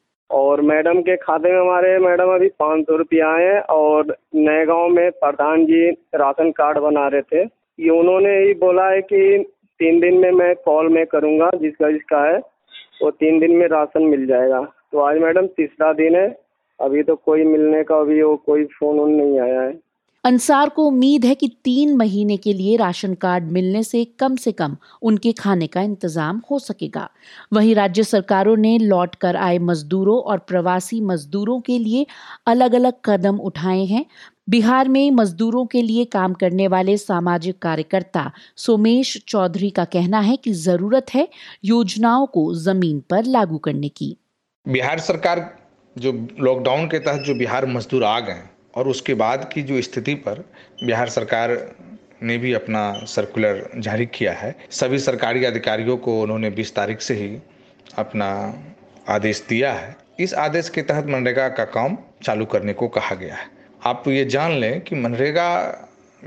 और मैडम के खाते में हमारे मैडम अभी पाँच सौ रुपये आए, और नए गाँव में प्रधान जी राशन कार्ड बना रहे थे, ये उन्होंने ही बोला है कि तीन दिन में मैं कॉल में करूंगा जिसका जिसका है वो तीन दिन में राशन मिल जाएगा। तो आज मैडम तीसरा दिन है, अभी तो कोई मिलने का अभी वो कोई फोन उन नहीं आया है। अंसार को उम्मीद है कि तीन महीने के लिए राशन कार्ड मिलने से कम से कम उनके खाने का इंतजाम हो सकेगा। वहीं राज्य सरकारों ने लौट कर आए मजदूरों और प्रवासी मजदूरों के लिए अलग अलग कदम उठाए हैं। बिहार में मजदूरों के लिए काम करने वाले सामाजिक कार्यकर्ता सोमेश चौधरी का कहना है कि जरूरत है योजनाओं को जमीन पर लागू करने की। बिहार सरकार जो लॉकडाउन के तहत जो बिहार मजदूर आ गए और उसके बाद की जो स्थिति पर बिहार सरकार ने भी अपना सर्कुलर जारी किया है। सभी सरकारी अधिकारियों को उन्होंने बीस तारीख से ही अपना आदेश दिया है। इस आदेश के तहत मनरेगा का काम चालू करने को कहा गया है। आप ये जान लें कि मनरेगा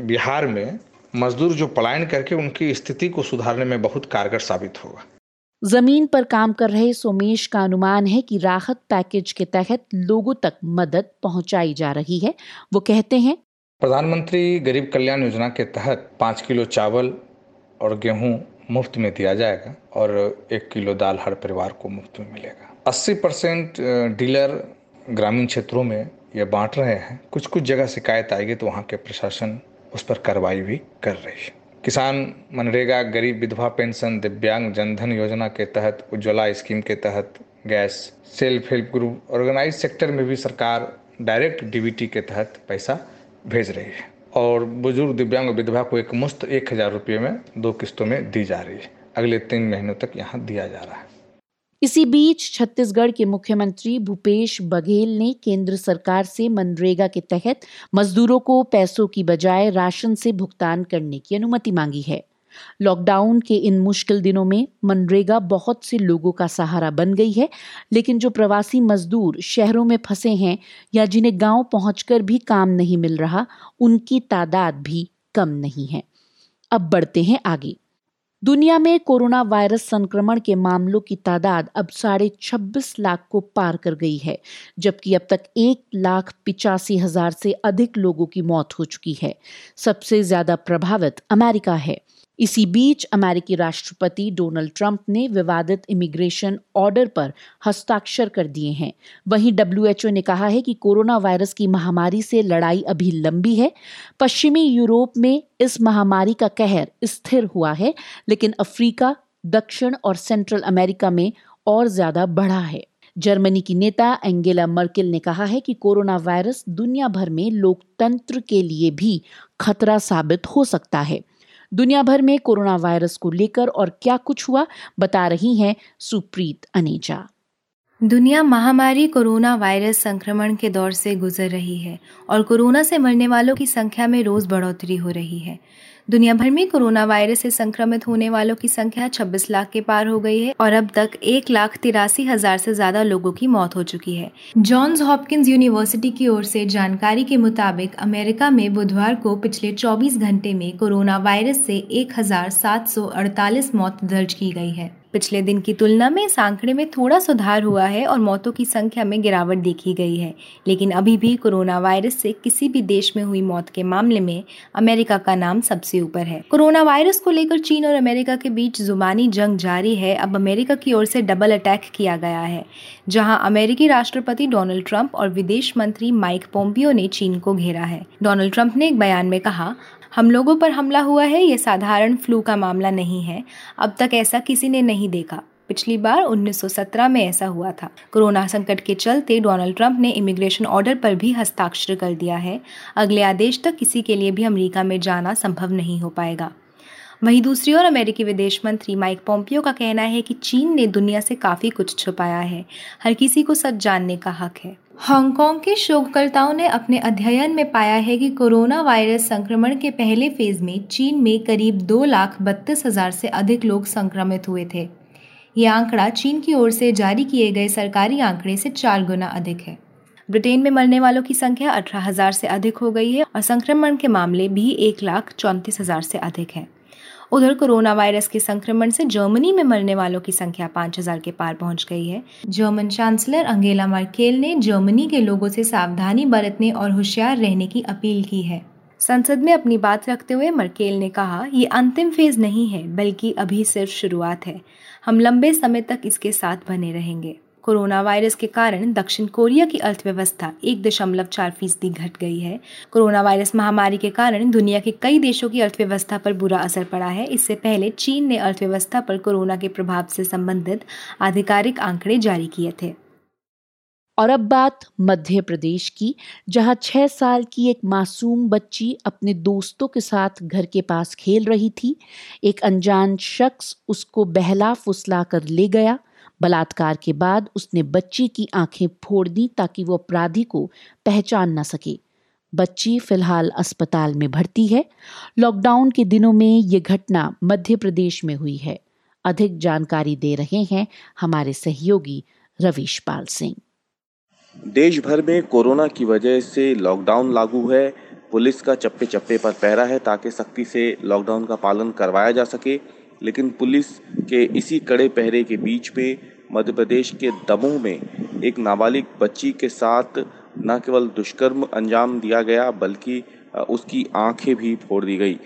बिहार में मजदूर जो पलायन करके उनकी स्थिति को सुधारने में बहुत कारगर साबित होगा। जमीन पर काम कर रहे सोमेश का अनुमान है कि राहत पैकेज के तहत लोगों तक मदद पहुंचाई जा रही है। वो कहते हैं, प्रधानमंत्री गरीब कल्याण योजना के तहत पाँच किलो चावल और गेहूं मुफ्त में दिया जाएगा और एक किलो दाल हर परिवार को मुफ्त में मिलेगा। अस्सी परसेंट डीलर ग्रामीण क्षेत्रों में ये बांट रहे हैं। कुछ कुछ जगह शिकायत आएगी तो वहाँ के प्रशासन उस पर कार्रवाई भी कर रही है। किसान मनरेगा, गरीब विधवा पेंशन, दिव्यांग जनधन योजना के तहत, उज्ज्वला स्कीम के तहत, gas, self help group, organise sector में भी सरकार डायरेक्ट डीबीटी के तहत पैसा भेज रही है और बुजुर्ग, दिव्यांग, विधवा को एक मुश्त एक हज़ार रुपये में दो किस्तों में दी जा रही है। अगले तीन महीनों तक यहाँ दिया जा रहा है। इसी बीच छत्तीसगढ़ के मुख्यमंत्री भूपेश बघेल ने केंद्र सरकार से मनरेगा के तहत मजदूरों को पैसों की बजाय राशन से भुगतान करने की अनुमति मांगी है। लॉकडाउन के इन मुश्किल दिनों में मनरेगा बहुत से लोगों का सहारा बन गई है, लेकिन जो प्रवासी मजदूर शहरों में फंसे हैं या जिन्हें गांव पहुंचकर भी काम नहीं मिल रहा, उनकी तादाद भी कम नहीं है। अब बढ़ते हैं आगे। दुनिया में कोरोना वायरस संक्रमण के मामलों की तादाद अब साढ़े छब्बीस लाख को पार कर गई है, जबकि अब तक एक लाख पिचासी हजार से अधिक लोगों की मौत हो चुकी है। सबसे ज्यादा प्रभावित अमेरिका है। इसी बीच अमेरिकी राष्ट्रपति डोनाल्ड ट्रंप ने विवादित इमिग्रेशन ऑर्डर पर हस्ताक्षर कर दिए हैं। वहीं डब्ल्यू एच ओ ने कहा है कि कोरोना वायरस की महामारी से लड़ाई अभी लंबी है। पश्चिमी यूरोप में इस महामारी का कहर स्थिर हुआ है, लेकिन अफ्रीका, दक्षिण और सेंट्रल अमेरिका में और ज्यादा बढ़ा है। जर्मनी की नेता एंगेला मर्केल ने कहा है कि कोरोना वायरस दुनिया भर में लोकतंत्र के लिए भी खतरा साबित हो सकता है। दुनिया भर में कोरोना वायरस को लेकर और क्या कुछ हुआ, बता रही हैं सुप्रीत अनेजा। दुनिया महामारी कोरोना वायरस संक्रमण के दौर से गुजर रही है और कोरोना से मरने वालों की संख्या में रोज बढ़ोतरी हो रही है। दुनिया भर में कोरोना वायरस से संक्रमित होने वालों की संख्या छब्बीस लाख के पार हो गई है और अब तक एक लाख तिरासी हजार से ज्यादा लोगों की मौत हो चुकी है। जॉन्स हॉपकिंस यूनिवर्सिटी की ओर से जानकारी के मुताबिक अमेरिका में बुधवार को पिछले चौबीस घंटे में कोरोना वायरस से एक हजार सात सौ अड़तालीस मौत दर्ज की गई है। पिछले दिन की तुलना में इस आंकड़े में थोड़ा सुधार हुआ है और मौतों की संख्या में गिरावट देखी गई है, लेकिन अभी भी कोरोना वायरस से किसी भी देश में हुई मौत के मामले में अमेरिका का नाम सबसे ऊपर है। कोरोना वायरस को लेकर चीन और अमेरिका के बीच जुबानी जंग जारी है। अब अमेरिका की ओर से डबल अटैक किया गया है, जहां अमेरिकी राष्ट्रपति डोनाल्ड ट्रंप और विदेश मंत्री माइक पोम्पियो ने चीन को घेरा है। डोनाल्ड ट्रंप ने एक बयान में कहा, हम लोगों पर हमला हुआ है, ये साधारण फ्लू का मामला नहीं है, अब तक ऐसा किसी ने नहीं देखा। पिछली बार उन्नीस सौ सत्रह में ऐसा हुआ था। कोरोना संकट के चलते डोनाल्ड ट्रंप ने इमिग्रेशन ऑर्डर पर भी हस्ताक्षर कर दिया है। अगले आदेश तक किसी के लिए भी अमेरिका में जाना संभव नहीं हो पाएगा। वहीं दूसरी ओर अमेरिकी विदेश मंत्री माइक पोम्पियो का कहना है कि चीन ने दुनिया से काफी कुछ छुपाया है, हर किसी को सच जानने का हक है। हांगकांग के शोधकर्ताओं ने अपने अध्ययन में पाया है कि कोरोना वायरस संक्रमण के पहले फेज में चीन में करीब दो लाख बत्तीस हजार से अधिक लोग संक्रमित हुए थे। यह आंकड़ा चीन की ओर से जारी किए गए सरकारी आंकड़े से चार गुना अधिक है। ब्रिटेन में मरने वालों की संख्या अठारह हजार से अधिक हो गई है और संक्रमण के मामले भी एक लाख चौंतीस हजार से अधिक है। उधर कोरोना वायरस के संक्रमण से जर्मनी में मरने वालों की संख्या पाँच हज़ार के पार पहुंच गई है। जर्मन चांसलर अंगेला मर्केल ने जर्मनी के लोगों से सावधानी बरतने और होशियार रहने की अपील की है। संसद में अपनी बात रखते हुए मर्केल ने कहा, ये अंतिम फेज नहीं है बल्कि अभी सिर्फ शुरुआत है। हम लंबे समय तक इसके साथ बने रहेंगे। कोरोना वायरस के कारण दक्षिण कोरिया की अर्थव्यवस्था एक दशमलव चार फीसदी घट गई है। कोरोना वायरस महामारी के कारण दुनिया के कई देशों की अर्थव्यवस्था पर बुरा असर पड़ा है। इससे पहले चीन ने अर्थव्यवस्था पर कोरोना के प्रभाव से संबंधित आधिकारिक आंकड़े जारी किए थे। और अब बात मध्य प्रदेश की, जहां छह साल की एक मासूम बच्ची अपने दोस्तों के साथ घर के पास खेल रही थी। एक अनजान शख्स उसको बहला फुसला कर ले गया। बलात्कार के बाद उसने बच्ची की आंखें फोड़ दी ताकि वो अपराधी को पहचान न सके। बच्ची फिलहाल अस्पताल में भर्ती है। लॉकडाउन के दिनों में ये घटना मध्य प्रदेश में हुई है। अधिक जानकारी दे रहे हैं हमारे सहयोगी रवीश पाल सिंह। देश भर में कोरोना की वजह से लॉकडाउन लागू है। पुलिस का चप्पे चप्पे पर पहरा है ताकि सख्ती से लॉकडाउन का पालन करवाया जा सके। लेकिन पुलिस के इसी कड़े पहरे के बीच में मध्य प्रदेश के दमोह में एक नाबालिग बच्ची के साथ न केवल दुष्कर्म अंजाम दिया गया बल्कि उसकी आंखें भी फोड़ दी गई।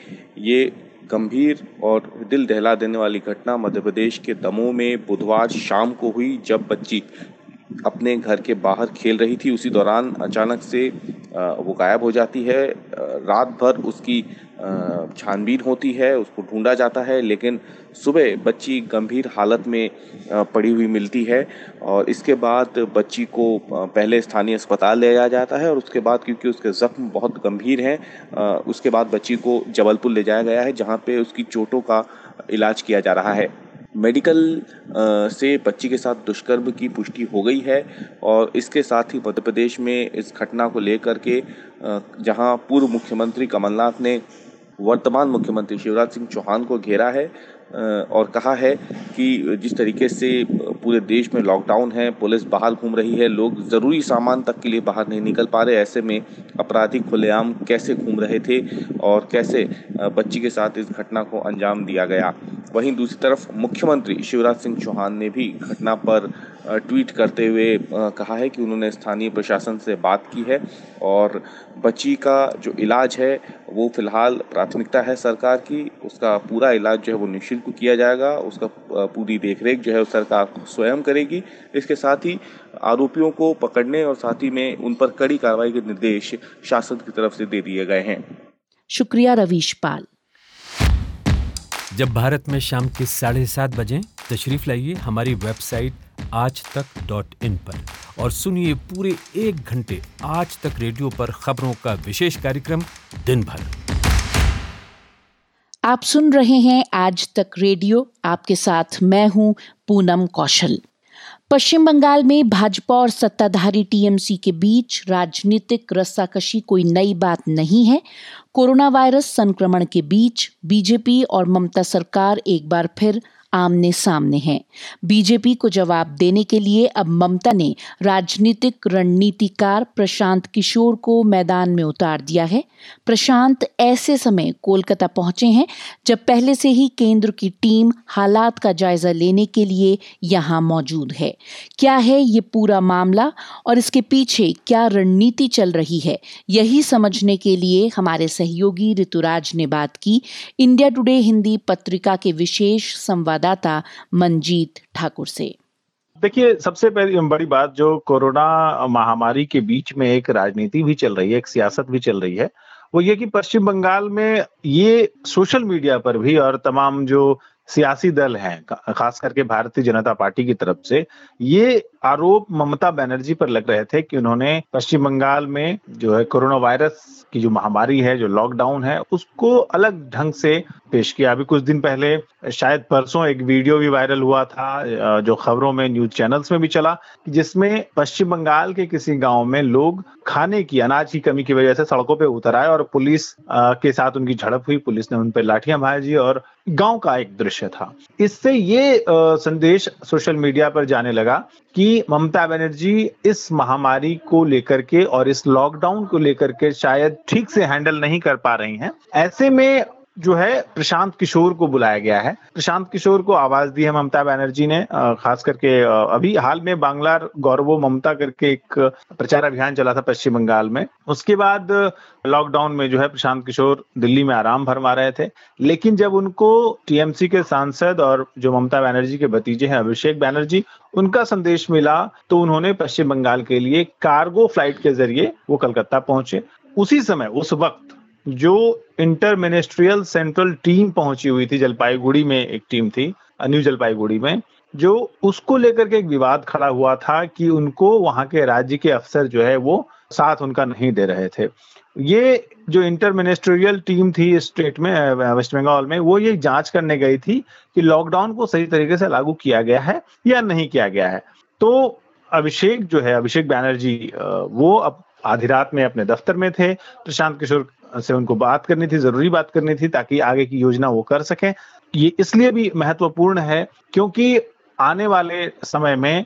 ये गंभीर और दिल दहला देने वाली घटना मध्य प्रदेश के दमोह में बुधवार शाम को हुई, जब बच्ची अपने घर के बाहर खेल रही थी। उसी दौरान अचानक से वो गायब हो जाती है। रात भर उसकी छानबीन होती है, उसको ढूंढा जाता है, लेकिन सुबह बच्ची गंभीर हालत में पड़ी हुई मिलती है। और इसके बाद बच्ची को पहले स्थानीय अस्पताल ले जाया जाता है और उसके बाद, क्योंकि उसके जख्म बहुत गंभीर हैं, उसके बाद बच्ची को जबलपुर ले जाया गया है, जहां पे उसकी चोटों का इलाज किया जा रहा है। मेडिकल से बच्ची के साथ दुष्कर्म की पुष्टि हो गई है। और इसके साथ ही मध्य प्रदेश में इस घटना को लेकर के जहां पूर्व मुख्यमंत्री कमलनाथ ने वर्तमान मुख्यमंत्री शिवराज सिंह चौहान को घेरा है और कहा है कि जिस तरीके से पूरे देश में लॉकडाउन है, पुलिस बाहर घूम रही है, लोग ज़रूरी सामान तक के लिए बाहर नहीं निकल पा रहे, ऐसे में अपराधी खुलेआम कैसे घूम रहे थे और कैसे बच्ची के साथ इस घटना को अंजाम दिया गया। वहीं दूसरी तरफ मुख्यमंत्री शिवराज सिंह चौहान ने भी घटना पर ट्वीट करते हुए कहा है कि उन्होंने स्थानीय प्रशासन से बात की है और बच्ची का जो इलाज है वो फिलहाल प्राथमिकता है सरकार की। उसका पूरा इलाज जो है वो निःशुल्क किया जाएगा, उसका पूरी देखरेख जो है वो सरकार स्वयं करेगी। इसके साथ ही आरोपियों को पकड़ने और साथ ही में उन पर कड़ी कार्रवाई के निर्देश शासन की तरफ से दे दिए गए हैं। शुक्रिया रवीश पाल। जब भारत में शाम के साढ़े सात बजे तशरीफ लाइए हमारी वेबसाइट आज तक डॉट इन पर और सुनिए पूरे एक घंटे आज तक रेडियो पर खबरों का विशेष कार्यक्रम दिन भर। आप सुन रहे हैं आज तक रेडियो, आपके साथ मैं हूं पूनम कौशल। पश्चिम बंगाल में भाजपा और सत्ताधारी टीएमसी के बीच राजनीतिक रस्साकशी कोई नई बात नहीं है। कोरोना वायरस संक्रमण के बीच बीजेपी और ममता सरकार एक बार फिर आमने सामने हैं। बीजेपी को जवाब देने के लिए अब ममता ने राजनीतिक रणनीतिकार प्रशांत किशोर को मैदान में उतार दिया है। प्रशांत ऐसे समय कोलकाता पहुंचे हैं जब पहले से ही केंद्र की टीम हालात का जायजा लेने के लिए यहां मौजूद है। क्या है ये पूरा मामला और इसके पीछे क्या रणनीति चल रही है, यही समझने के लिए हमारे सहयोगी ऋतुराज ने बात की इंडिया टुडे हिंदी पत्रिका के विशेष संवाद दाता मंजीत ठाकुर से। देखिए, सबसे पहली बड़ी बात जो कोरोना महामारी के बीच में एक राजनीति भी चल रही है, एक सियासत भी चल रही है, वो ये कि पश्चिम बंगाल में ये सोशल मीडिया पर भी और तमाम जो सियासी दल हैं, खास करके भारतीय जनता पार्टी की तरफ से, ये आरोप ममता बनर्जी पर लग रहे थे कि उन्होंने पश्चिम बंगाल में जो है कोरोना वायरस की जो महामारी है, जो लॉकडाउन है, उसको अलग ढंग से पेश किया। अभी कुछ दिन पहले, शायद परसों, एक वीडियो भी वायरल हुआ था जो खबरों में, न्यूज चैनल्स में भी चला, जिसमें पश्चिम बंगाल के किसी गाँव में लोग खाने की, अनाज की कमी की वजह से सड़कों पर उतर आए और पुलिस के साथ उनकी झड़प हुई। पुलिस ने उन पर लाठियां भाजी और गांव का एक दृश्य था। इससे ये संदेश सोशल मीडिया पर जाने लगा कि ममता बनर्जी इस महामारी को लेकर के और इस लॉकडाउन को लेकर के शायद ठीक से हैंडल नहीं कर पा रही हैं। ऐसे में जो है प्रशांत किशोर को बुलाया गया है। प्रशांत किशोर को आवाज दी है ममता बनर्जी ने, खास करके अभी हाल में बांग्लार गौरवो ममता करके एक प्रचार अभियान चला था पश्चिम बंगाल में। उसके बाद लॉकडाउन में जो है प्रशांत किशोर दिल्ली में आराम फरमा रहे थे, लेकिन जब उनको टीएमसी के सांसद और जो ममता बनर्जी के भतीजे हैं अभिषेक बनर्जी, उनका संदेश मिला, तो उन्होंने पश्चिम बंगाल के लिए कार्गो फ्लाइट के जरिए वो कलकत्ता पहुंचे। उसी समय, उस वक्त जो इंटर मिनिस्ट्रियल सेंट्रल टीम पहुंची हुई थी, जलपाईगुड़ी में एक टीम थी, न्यू जलपाईगुड़ी में, जो उसको लेकर के एक विवाद खड़ा हुआ था कि उनको वहां के राज्य के अफसर जो है वो साथ उनका नहीं दे रहे थे। ये जो इंटर मिनिस्ट्रियल टीम थी स्टेट में, वेस्ट बंगाल में, वो ये जांच करने गई थी कि लॉकडाउन को सही तरीके से लागू किया गया है या नहीं किया गया है। तो अभिषेक जो है, अभिषेक बनर्जी, वो अब आधी रात में अपने दफ्तर में थे। प्रशांत किशोर से उनको बात करनी थी, जरूरी बात करनी थी, ताकि आगे की योजना वो कर सकें। ये इसलिए भी महत्वपूर्ण है क्योंकि आने वाले समय में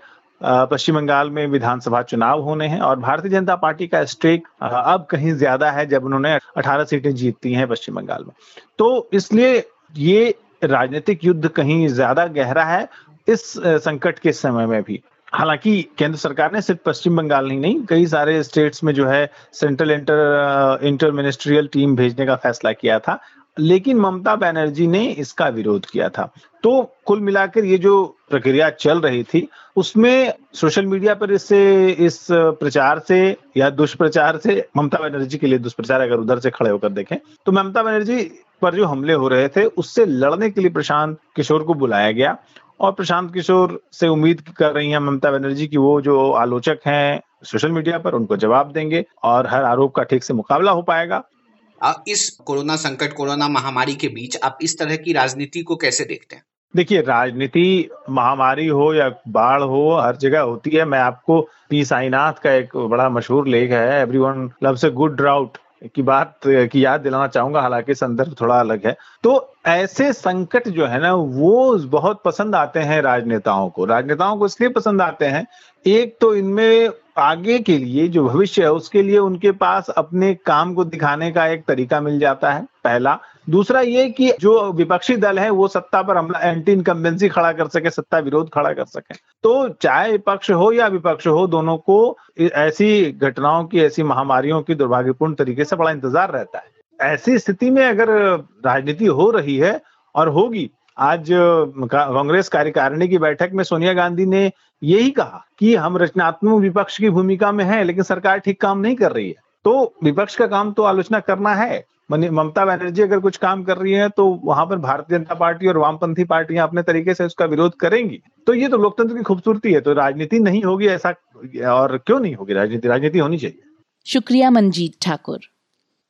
पश्चिम बंगाल में विधानसभा चुनाव होने हैं और भारतीय जनता पार्टी का स्टेक अब कहीं ज्यादा है, जब उन्होंने अठारह सीटें जीतती हैं पश्चिम बंगाल में। तो इसलिए ये राजनीतिक युद्ध कहीं ज्यादा गहरा है इस संकट के समय में भी। हालांकि केंद्र सरकार ने सिर्फ पश्चिम बंगाल ही नहीं, कई सारे स्टेट्स में जो है central inter inter ministerial team भेजने का फैसला किया था, लेकिन ममता बनर्जी ने इसका विरोध किया था। तो कुल मिलाकर ये जो प्रक्रिया चल रही थी, उसमें सोशल मीडिया पर इससे, इस प्रचार से या दुष्प्रचार से, ममता बनर्जी के लिए दुष्प्रचार अगर उधर से खड़े होकर देखें, तो ममता बनर्जी पर जो हमले हो रहे थे उससे लड़ने के लिए प्रशांत किशोर को बुलाया गया। और प्रशांत किशोर से उम्मीद कर रही हैं ममता बनर्जी कि वो जो आलोचक हैं सोशल मीडिया पर, उनको जवाब देंगे और हर आरोप का ठीक से मुकाबला हो पाएगा। इस कोरोना संकट, कोरोना महामारी के बीच आप इस तरह की राजनीति को कैसे देखते हैं? देखिए, राजनीति महामारी हो या बाढ़ हो, हर जगह होती है। मैं आपको पी साईनाथ का एक बड़ा मशहूर लेख है, everyone loves a good drought, की बात की याद दिलाना चाहूंगा, हालांकि संदर्भ थोड़ा अलग है। तो ऐसे संकट जो है ना, वो बहुत पसंद आते हैं राजनेताओं को। राजनेताओं को इसलिए पसंद आते हैं, एक तो इनमें आगे के लिए जो भविष्य है उसके लिए उनके पास अपने काम को दिखाने का एक तरीका मिल जाता है, पहला। दूसरा ये कि जो विपक्षी दल है वो सत्ता पर हमला, एंटी इनकम्बेंसी खड़ा कर सके, सत्ता विरोध खड़ा कर सके। तो चाहे पक्ष हो या विपक्ष हो, दोनों को ऐसी घटनाओं की, ऐसी महामारियों की दुर्भाग्यपूर्ण तरीके से बड़ा इंतजार रहता है। ऐसी स्थिति में अगर राजनीति हो रही है और होगी, आज कांग्रेस कार्यकारिणी की बैठक में सोनिया गांधी ने यही कहा कि हम रचनात्मक विपक्ष की भूमिका में हैं, लेकिन सरकार ठीक काम नहीं कर रही है। तो विपक्ष का काम तो आलोचना करना है। ममता बनर्जी अगर कुछ काम कर रही है तो वहां पर भारतीय जनता पार्टी और वामपंथी पार्टियां अपने तरीके से उसका विरोध करेंगी। तो ये तो लोकतंत्र की खूबसूरती है। तो राजनीति नहीं होगी ऐसा, और क्यों नहीं होगी राजनीति, राजनीति होनी चाहिए। शुक्रिया मंजीत ठाकुर।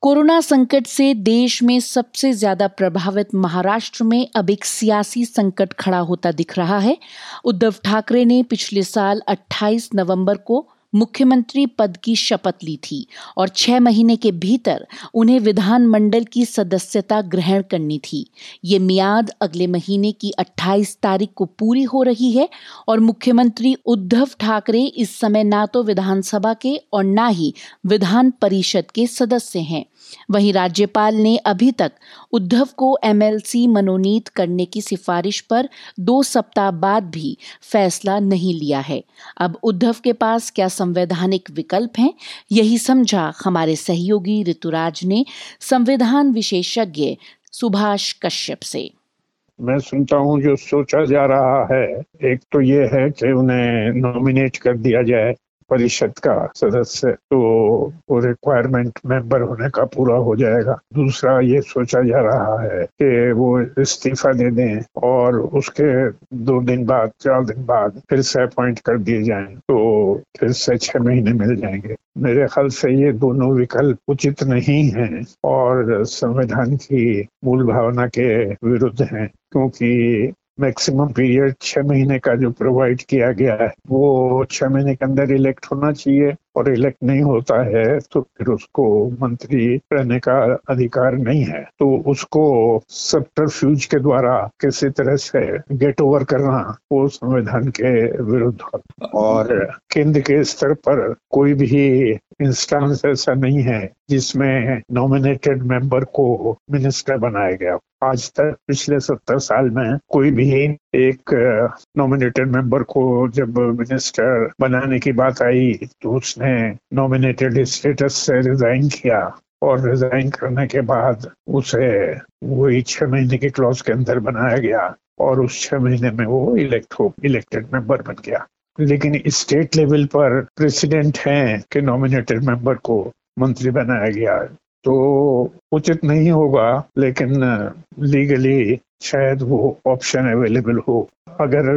कोरोना संकट से देश में सबसे ज्यादा प्रभावित महाराष्ट्र में अब एक सियासी संकट खड़ा होता दिख रहा है। उद्धव ठाकरे ने पिछले साल अट्ठाईस नवंबर को मुख्यमंत्री पद की शपथ ली थी और छह महीने के भीतर उन्हें विधानमंडल की सदस्यता ग्रहण करनी थी। ये मियाद अगले महीने की अट्ठाईस तारीख को पूरी हो रही है और मुख्यमंत्री उद्धव ठाकरे इस समय ना तो विधानसभा के और ना ही विधान परिषद के सदस्य हैं। वहीं राज्यपाल ने अभी तक उद्धव को एमएलसी मनोनीत करने की सिफारिश पर दो सप्ताह बाद भी फैसला नहीं लिया है। अब उद्धव के पास क्या संवैधानिक विकल्प हैं, यही समझा हमारे सहयोगी ऋतुराज ने संविधान विशेषज्ञ सुभाष कश्यप से। मैं सुनता हूँ जो सोचा जा रहा है, एक तो ये है कि उन्हें नॉमिनेट कर दिया जाए परिषद का सदस्य, तो वो रिक्वायरमेंट मेंबर होने का पूरा हो जाएगा। दूसरा ये सोचा जा रहा है कि वो इस्तीफा दे दें और उसके दो दिन बाद चार दिन बाद फिर से अपॉइंट कर दिए जाएं, तो फिर से छह महीने मिल जाएंगे। मेरे ख्याल से ये दोनों विकल्प उचित नहीं हैं और संविधान की मूल भावना के विरुद्ध हैं, क्योंकि मैक्सिमम पीरियड छह महीने का जो प्रोवाइड किया गया है वो छह महीने के अंदर इलेक्ट होना चाहिए, और इलेक्ट नहीं होता है तो फिर उसको मंत्री रहने का अधिकार नहीं है। तो उसको सबटरफ्यूज के द्वारा किसी तरह से गेट ओवर करना वो संविधान के विरुद्ध है। और केंद्र के स्तर पर कोई भी इंस्टांस ऐसा नहीं है जिसमें नॉमिनेटेड मेंबर को मिनिस्टर बनाया गया। आज तक पिछले सत्तर साल में कोई भी एक नॉमिनेटेड मेंबर को जब मिनिस्टर बनाने की बात आई तो उसने नॉमिनेटेड स्टेटस से रिजाइन किया, और रिजाइन करने के बाद उसे वही छह महीने के क्लॉज के अंदर बनाया गया और उस छह महीने में वो इलेक्ट हो इलेक्टेड मेंबर बन गया। लेकिन स्टेट लेवल पर प्रेसिडेंट हैं कि नॉमिनेटेड मेंबर को मंत्री बनाया गया, तो उचित नहीं होगा, लेकिन लीगली शायद वो ऑप्शन अवेलेबल हो। अगर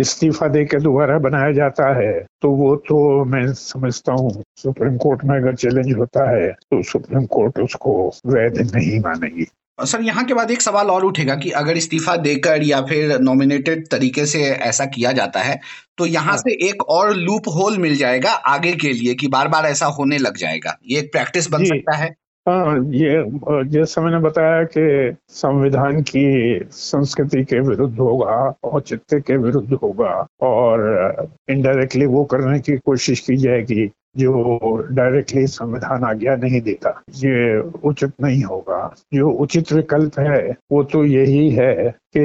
इस्तीफा दे के दोबारा बनाया जाता है तो वो तो मैं समझता हूँ सुप्रीम कोर्ट में अगर चैलेंज होता है तो सुप्रीम कोर्ट उसको वैध नहीं मानेगी। सर, यहाँ के बाद एक सवाल और उठेगा कि अगर इस्तीफा देकर या फिर नॉमिनेटेड तरीके से ऐसा किया जाता है तो यहाँ से एक और लूप होल मिल जाएगा आगे के लिए कि बार बार ऐसा होने लग जाएगा, ये एक प्रैक्टिस बन सकता है। हाँ, ये जैसा मैंने बताया कि संविधान की संस्कृति के विरुद्ध होगा, औचित्य के विरुद्ध होगा, और इनडायरेक्टली वो करने की कोशिश की जाएगी जो डायरेक्टली संविधान आज्ञा नहीं देता। ये उचित नहीं होगा। जो उचित विकल्प है वो तो यही है कि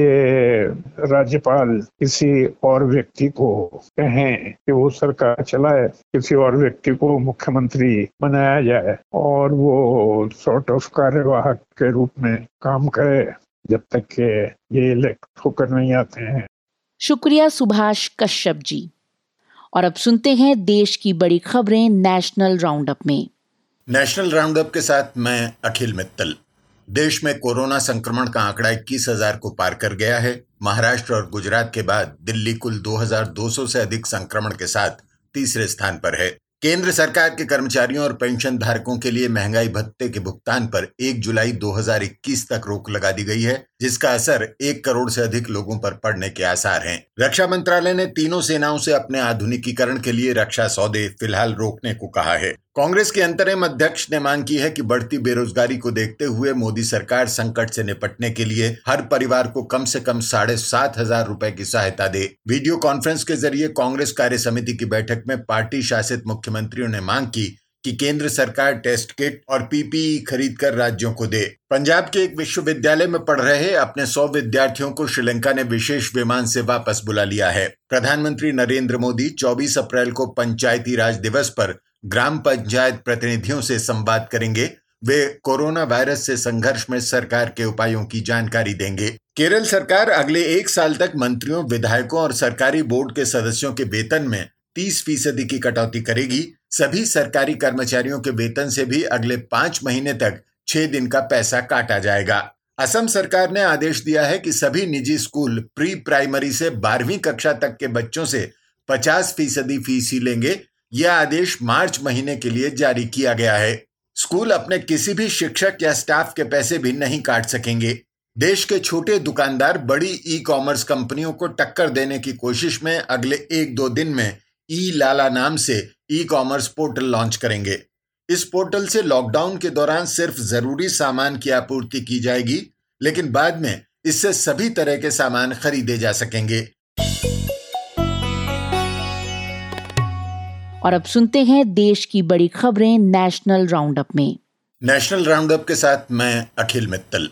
राज्यपाल किसी और व्यक्ति को कहें कि वो सरकार चलाए, किसी और व्यक्ति को मुख्यमंत्री बनाया जाए और वो सॉर्ट ऑफ कार्यवाहक के रूप में काम करे जब तक के ये इलेक्ट होकर नहीं आते हैं। शुक्रिया सुभाष कश्यप जी। और अब सुनते हैं देश की बड़ी खबरें नेशनल राउंडअप में। नेशनल राउंडअप के साथ मैं अखिल मित्तल। देश में कोरोना संक्रमण का आंकड़ा इक्कीस हज़ार को पार कर गया है। महाराष्ट्र और गुजरात के बाद दिल्ली कुल बाईस सौ से अधिक संक्रमण के साथ तीसरे स्थान पर है। केंद्र सरकार के कर्मचारियों और पेंशन धारकों के लिए महंगाई भत्ते के भुगतान पर एक जुलाई दो हज़ार इक्कीस तक रोक लगा दी गई है, जिसका असर एक करोड़ से अधिक लोगों पर पड़ने के आसार हैं। रक्षा मंत्रालय ने तीनों सेनाओं से अपने आधुनिकीकरण के लिए रक्षा सौदे फिलहाल रोकने को कहा है। कांग्रेस के अंतरिम अध्यक्ष ने मांग की है कि बढ़ती बेरोजगारी को देखते हुए मोदी सरकार संकट से निपटने के लिए हर परिवार को कम से कम साढ़े सात हजार रूपए की सहायता दे। वीडियो कॉन्फ्रेंस के जरिए कांग्रेस कार्य समिति की बैठक में पार्टी शासित मुख्यमंत्रियों ने मांग की कि केंद्र सरकार टेस्ट किट और पीपीई खरीद कर राज्यों को दे। पंजाब के एक विश्वविद्यालय में पढ़ रहे अपने सौ विद्यार्थियों को श्रीलंका ने विशेष विमान से वापस बुला लिया है। प्रधानमंत्री नरेंद्र मोदी चौबीस अप्रैल को पंचायती राज दिवस पर ग्राम पंचायत प्रतिनिधियों से संवाद करेंगे। वे कोरोना वायरस से संघर्ष में सरकार के उपायों की जानकारी देंगे। केरल सरकार अगले एक साल तक मंत्रियों, विधायकों और सरकारी बोर्ड के सदस्यों के वेतन में तीस फीसदी की कटौती करेगी। सभी सरकारी कर्मचारियों के वेतन से भी अगले पांच महीने तक छह दिन का पैसा काटा जाएगा। असम सरकार ने आदेश दिया है कि सभी निजी स्कूल प्री प्राइमरी से बारहवीं कक्षा तक के बच्चों से पचास फीसदी फीस ही लेंगे। यह आदेश मार्च महीने के लिए जारी किया गया है। स्कूल अपने किसी भी शिक्षक या स्टाफ के पैसे भी नहीं काट सकेंगे। देश के छोटे दुकानदार बड़ी ई कॉमर्स कंपनियों को टक्कर देने की कोशिश में अगले एक दो दिन में ई-लाला नाम से ई कॉमर्स पोर्टल लॉन्च करेंगे। इस पोर्टल से लॉकडाउन के दौरान सिर्फ जरूरी सामान की आपूर्ति की जाएगी, लेकिन बाद में इससे सभी तरह के सामान खरीदे जा सकेंगे। और अब सुनते हैं देश की बड़ी खबरें नेशनल राउंडअप में। नेशनल राउंडअप के साथ मैं अखिल मित्तल।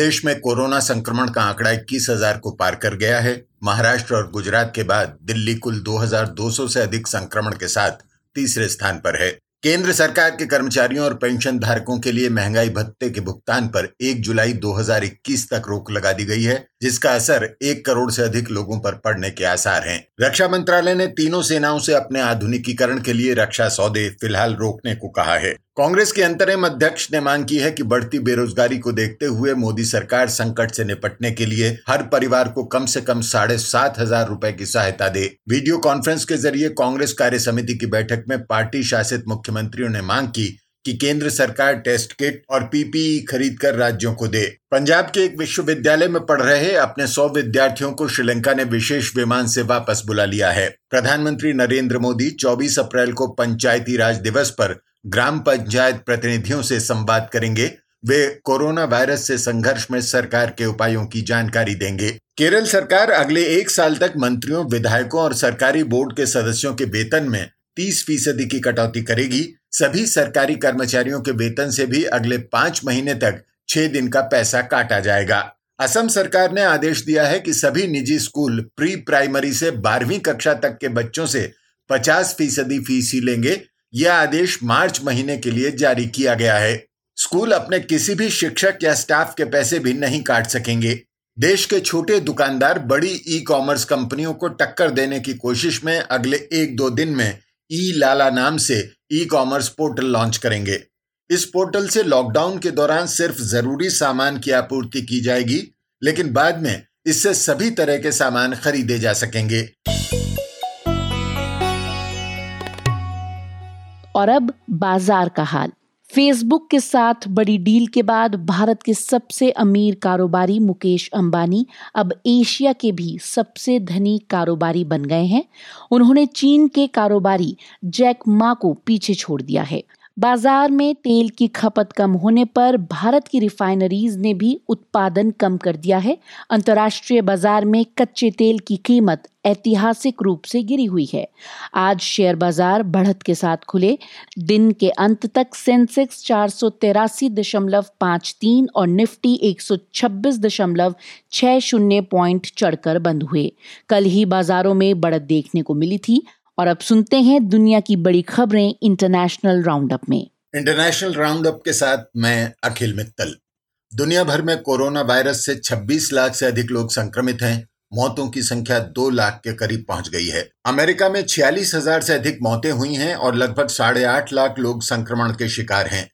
देश में कोरोना संक्रमण का आंकड़ा इक्कीस हज़ार को पार कर गया है। महाराष्ट्र और गुजरात के बाद दिल्ली कुल बाईस सौ से अधिक संक्रमण के साथ तीसरे स्थान पर है। केंद्र सरकार के कर्मचारियों और पेंशन धारकों के लिए महंगाई भत्ते के भुगतान पर एक जुलाई दो हज़ार इक्कीस तक रोक लगा दी गई है, जिसका असर एक करोड़ से अधिक लोगों पर पड़ने के आसार हैं। रक्षा मंत्रालय ने तीनों सेनाओं से अपने आधुनिकीकरण के लिए रक्षा सौदे फिलहाल रोकने को कहा है। कांग्रेस के अंतरिम अध्यक्ष ने मांग की है कि बढ़ती बेरोजगारी को देखते हुए मोदी सरकार संकट से निपटने के लिए हर परिवार को कम से कम साढ़े सात हजार रूपए की सहायता दे। वीडियो कॉन्फ्रेंस के जरिए कांग्रेस कार्य समिति की बैठक में पार्टी शासित मुख्यमंत्रियों ने मांग की कि केंद्र सरकार टेस्ट किट और पीपीई खरीदकर राज्यों को दे। पंजाब के एक विश्वविद्यालय में पढ़ रहे अपने सौ विद्यार्थियों को श्रीलंका ने विशेष विमान से वापस बुला लिया है। प्रधानमंत्री नरेंद्र मोदी चौबीस अप्रैल को पंचायती राज दिवस पर ग्राम पंचायत प्रतिनिधियों से संवाद करेंगे। वे कोरोना वायरस से संघर्ष में सरकार के उपायों की जानकारी देंगे। केरल सरकार अगले एक साल तक मंत्रियों, विधायकों और सरकारी बोर्ड के सदस्यों के वेतन में तीस फीसदी की कटौती करेगी। सभी सरकारी कर्मचारियों के वेतन से भी अगले पांच महीने तक छह दिन का पैसा काटा जाएगा। असम सरकार ने आदेश दिया है कि सभी निजी स्कूल प्री प्राइमरी से बारहवीं कक्षा तक के बच्चों से पचास फीसदी फीस ही लेंगे। यह आदेश मार्च महीने के लिए जारी किया गया है। स्कूल अपने किसी भी शिक्षक या स्टाफ के पैसे भी नहीं काट सकेंगे। देश के छोटे दुकानदार बड़ी ई कॉमर्स कंपनियों को टक्कर देने की कोशिश में अगले एक दो दिन में ई-लाला नाम से ई कॉमर्स पोर्टल लॉन्च करेंगे। इस पोर्टल से लॉकडाउन के दौरान सिर्फ जरूरी सामान की आपूर्ति की जाएगी, लेकिन बाद में इससे सभी तरह के सामान खरीदे जा सकेंगे। और अब बाजार का हाल। फेसबुक के साथ बड़ी डील के बाद भारत के सबसे अमीर कारोबारी मुकेश अंबानी अब एशिया के भी सबसे धनी कारोबारी बन गए हैं। उन्होंने चीन के कारोबारी जैक मा को पीछे छोड़ दिया है। बाजार में तेल की खपत कम होने पर भारत की रिफाइनरीज ने भी उत्पादन कम कर दिया है। अंतर्राष्ट्रीय बाजार में कच्चे तेल की कीमत ऐतिहासिक रूप से गिरी हुई है। आज शेयर बाजार बढ़त के साथ खुले। दिन के अंत तक सेंसेक्स चार सौ तेरासी दशमलव पाँच तीन और निफ्टी एक सौ छब्बीस दशमलव छः शून्य पॉइंट चढ़कर बंद हुए। कल ही बाजारों में बढ़त देखने को मिली थी। और अब सुनते हैं दुनिया की बड़ी खबरें इंटरनेशनल राउंडअप में। इंटरनेशनल राउंडअप के साथ मैं अखिल मित्तल। दुनिया भर में कोरोना वायरस से छब्बीस लाख से अधिक लोग संक्रमित हैं। मौतों की संख्या दो लाख के करीब पहुंच गई है। अमेरिका में छियालीस हजार से अधिक मौतें हुई हैं और लगभग साढ़े आठ लाख लोग संक्रमण के शिकार हैं।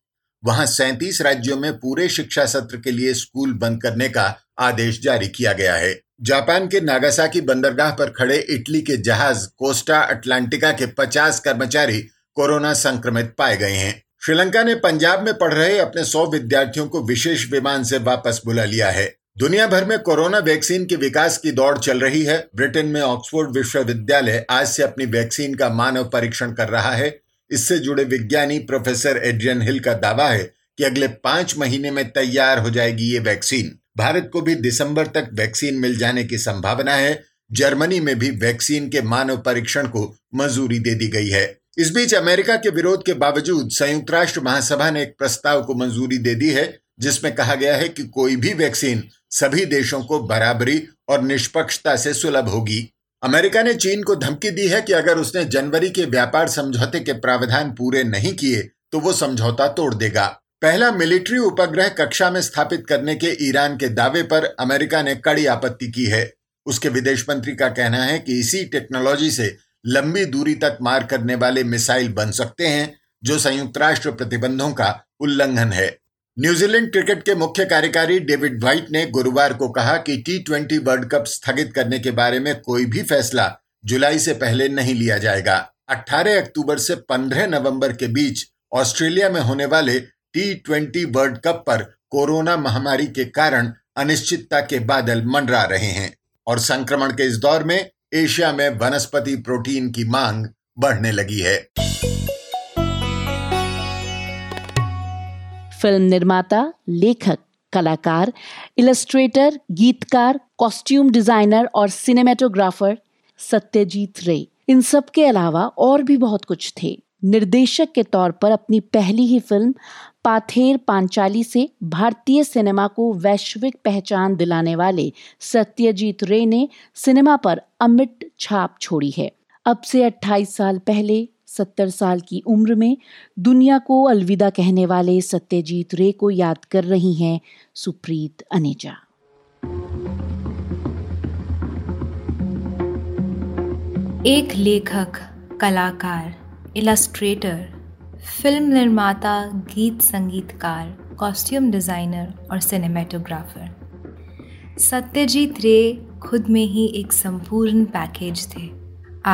वहां सैंतीस राज्यों में पूरे शिक्षा सत्र के लिए स्कूल बंद करने का आदेश जारी किया गया है। जापान के नागासाकी बंदरगाह पर खड़े इटली के जहाज कोस्टा अटलांटिका के पचास कर्मचारी कोरोना संक्रमित पाए गए हैं। श्रीलंका ने पंजाब में पढ़ रहे अपने सौ विद्यार्थियों को विशेष विमान से वापस बुला लिया है। दुनिया भर में कोरोना वैक्सीन के विकास की दौड़ चल रही है। ब्रिटेन में ऑक्सफोर्ड विश्वविद्यालय आज से अपनी वैक्सीन का मानव परीक्षण कर रहा है। इससे जुड़े विज्ञानी प्रोफेसर एड्रियन हिल का दावा है कि अगले पांच महीने में तैयार हो जाएगी ये वैक्सीन। भारत को भी दिसंबर तक वैक्सीन मिल जाने की संभावना है। जर्मनी में भी वैक्सीन के मानव परीक्षण को मंजूरी दे दी गई है। इस बीच अमेरिका के विरोध के बावजूद संयुक्त राष्ट्र महासभा ने एक प्रस्ताव को मंजूरी दे दी है, जिसमें कहा गया है कि कोई भी वैक्सीन सभी देशों को बराबरी और निष्पक्षता से सुलभ होगी। अमेरिका ने चीन को धमकी दी है कि अगर उसने जनवरी के व्यापार समझौते के प्रावधान पूरे नहीं किए तो वो समझौता तोड़ देगा। पहला मिलिट्री उपग्रह कक्षा में स्थापित करने के ईरान के दावे पर अमेरिका ने कड़ी आपत्ति की है। उसके विदेश मंत्री का कहना है कि इसी टेक्नोलॉजी से लंबी दूरी तक मार करने वाले मिसाइल बन सकते हैं, जो संयुक्त राष्ट्र प्रतिबंधों का उल्लंघन है। न्यूजीलैंड क्रिकेट के मुख्य कार्यकारी डेविड व्हाइट ने गुरुवार को कहा कि टी ट्वेंटी वर्ल्ड कप स्थगित करने के बारे में कोई भी फैसला जुलाई से पहले नहीं लिया जाएगा। अट्ठारह अक्टूबर से पंद्रह नवम्बर के बीच ऑस्ट्रेलिया में होने वाले टी ट्वेंटी वर्ल्ड कप पर कोरोना महामारी के कारण अनिश्चितता के बादल मंडरा रहे हैं और संक्रमण के इस दौर में एशिया में वनस्पति प्रोटीन की मांग बढ़ने लगी है। फिल्म निर्माता, लेखक, कलाकार, इलस्ट्रेटर, गीतकार, कॉस्ट्यूम डिजाइनर और सिनेमेटोग्राफर सत्यजीत रे इन सब के अलावा और भी बहुत कुछ थे। निर्देशक के तौर पर अपनी पहली ही फिल्म पाथेर पांचाली से भारतीय सिनेमा को वैश्विक पहचान दिलाने वाले सत्यजीत रे ने सिनेमा पर अमिट छाप छोड़ी है। अब से अट्ठाईस साल पहले सत्तर साल की उम्र में दुनिया को अलविदा कहने वाले सत्यजीत रे को याद कर रही हैं सुप्रीत अनेजा। एक लेखक, कलाकार, इलस्ट्रेटर, फिल्म निर्माता, गीत संगीतकार, कॉस्ट्यूम डिज़ाइनर और सिनेमेटोग्राफर सत्यजीत रे खुद में ही एक संपूर्ण पैकेज थे।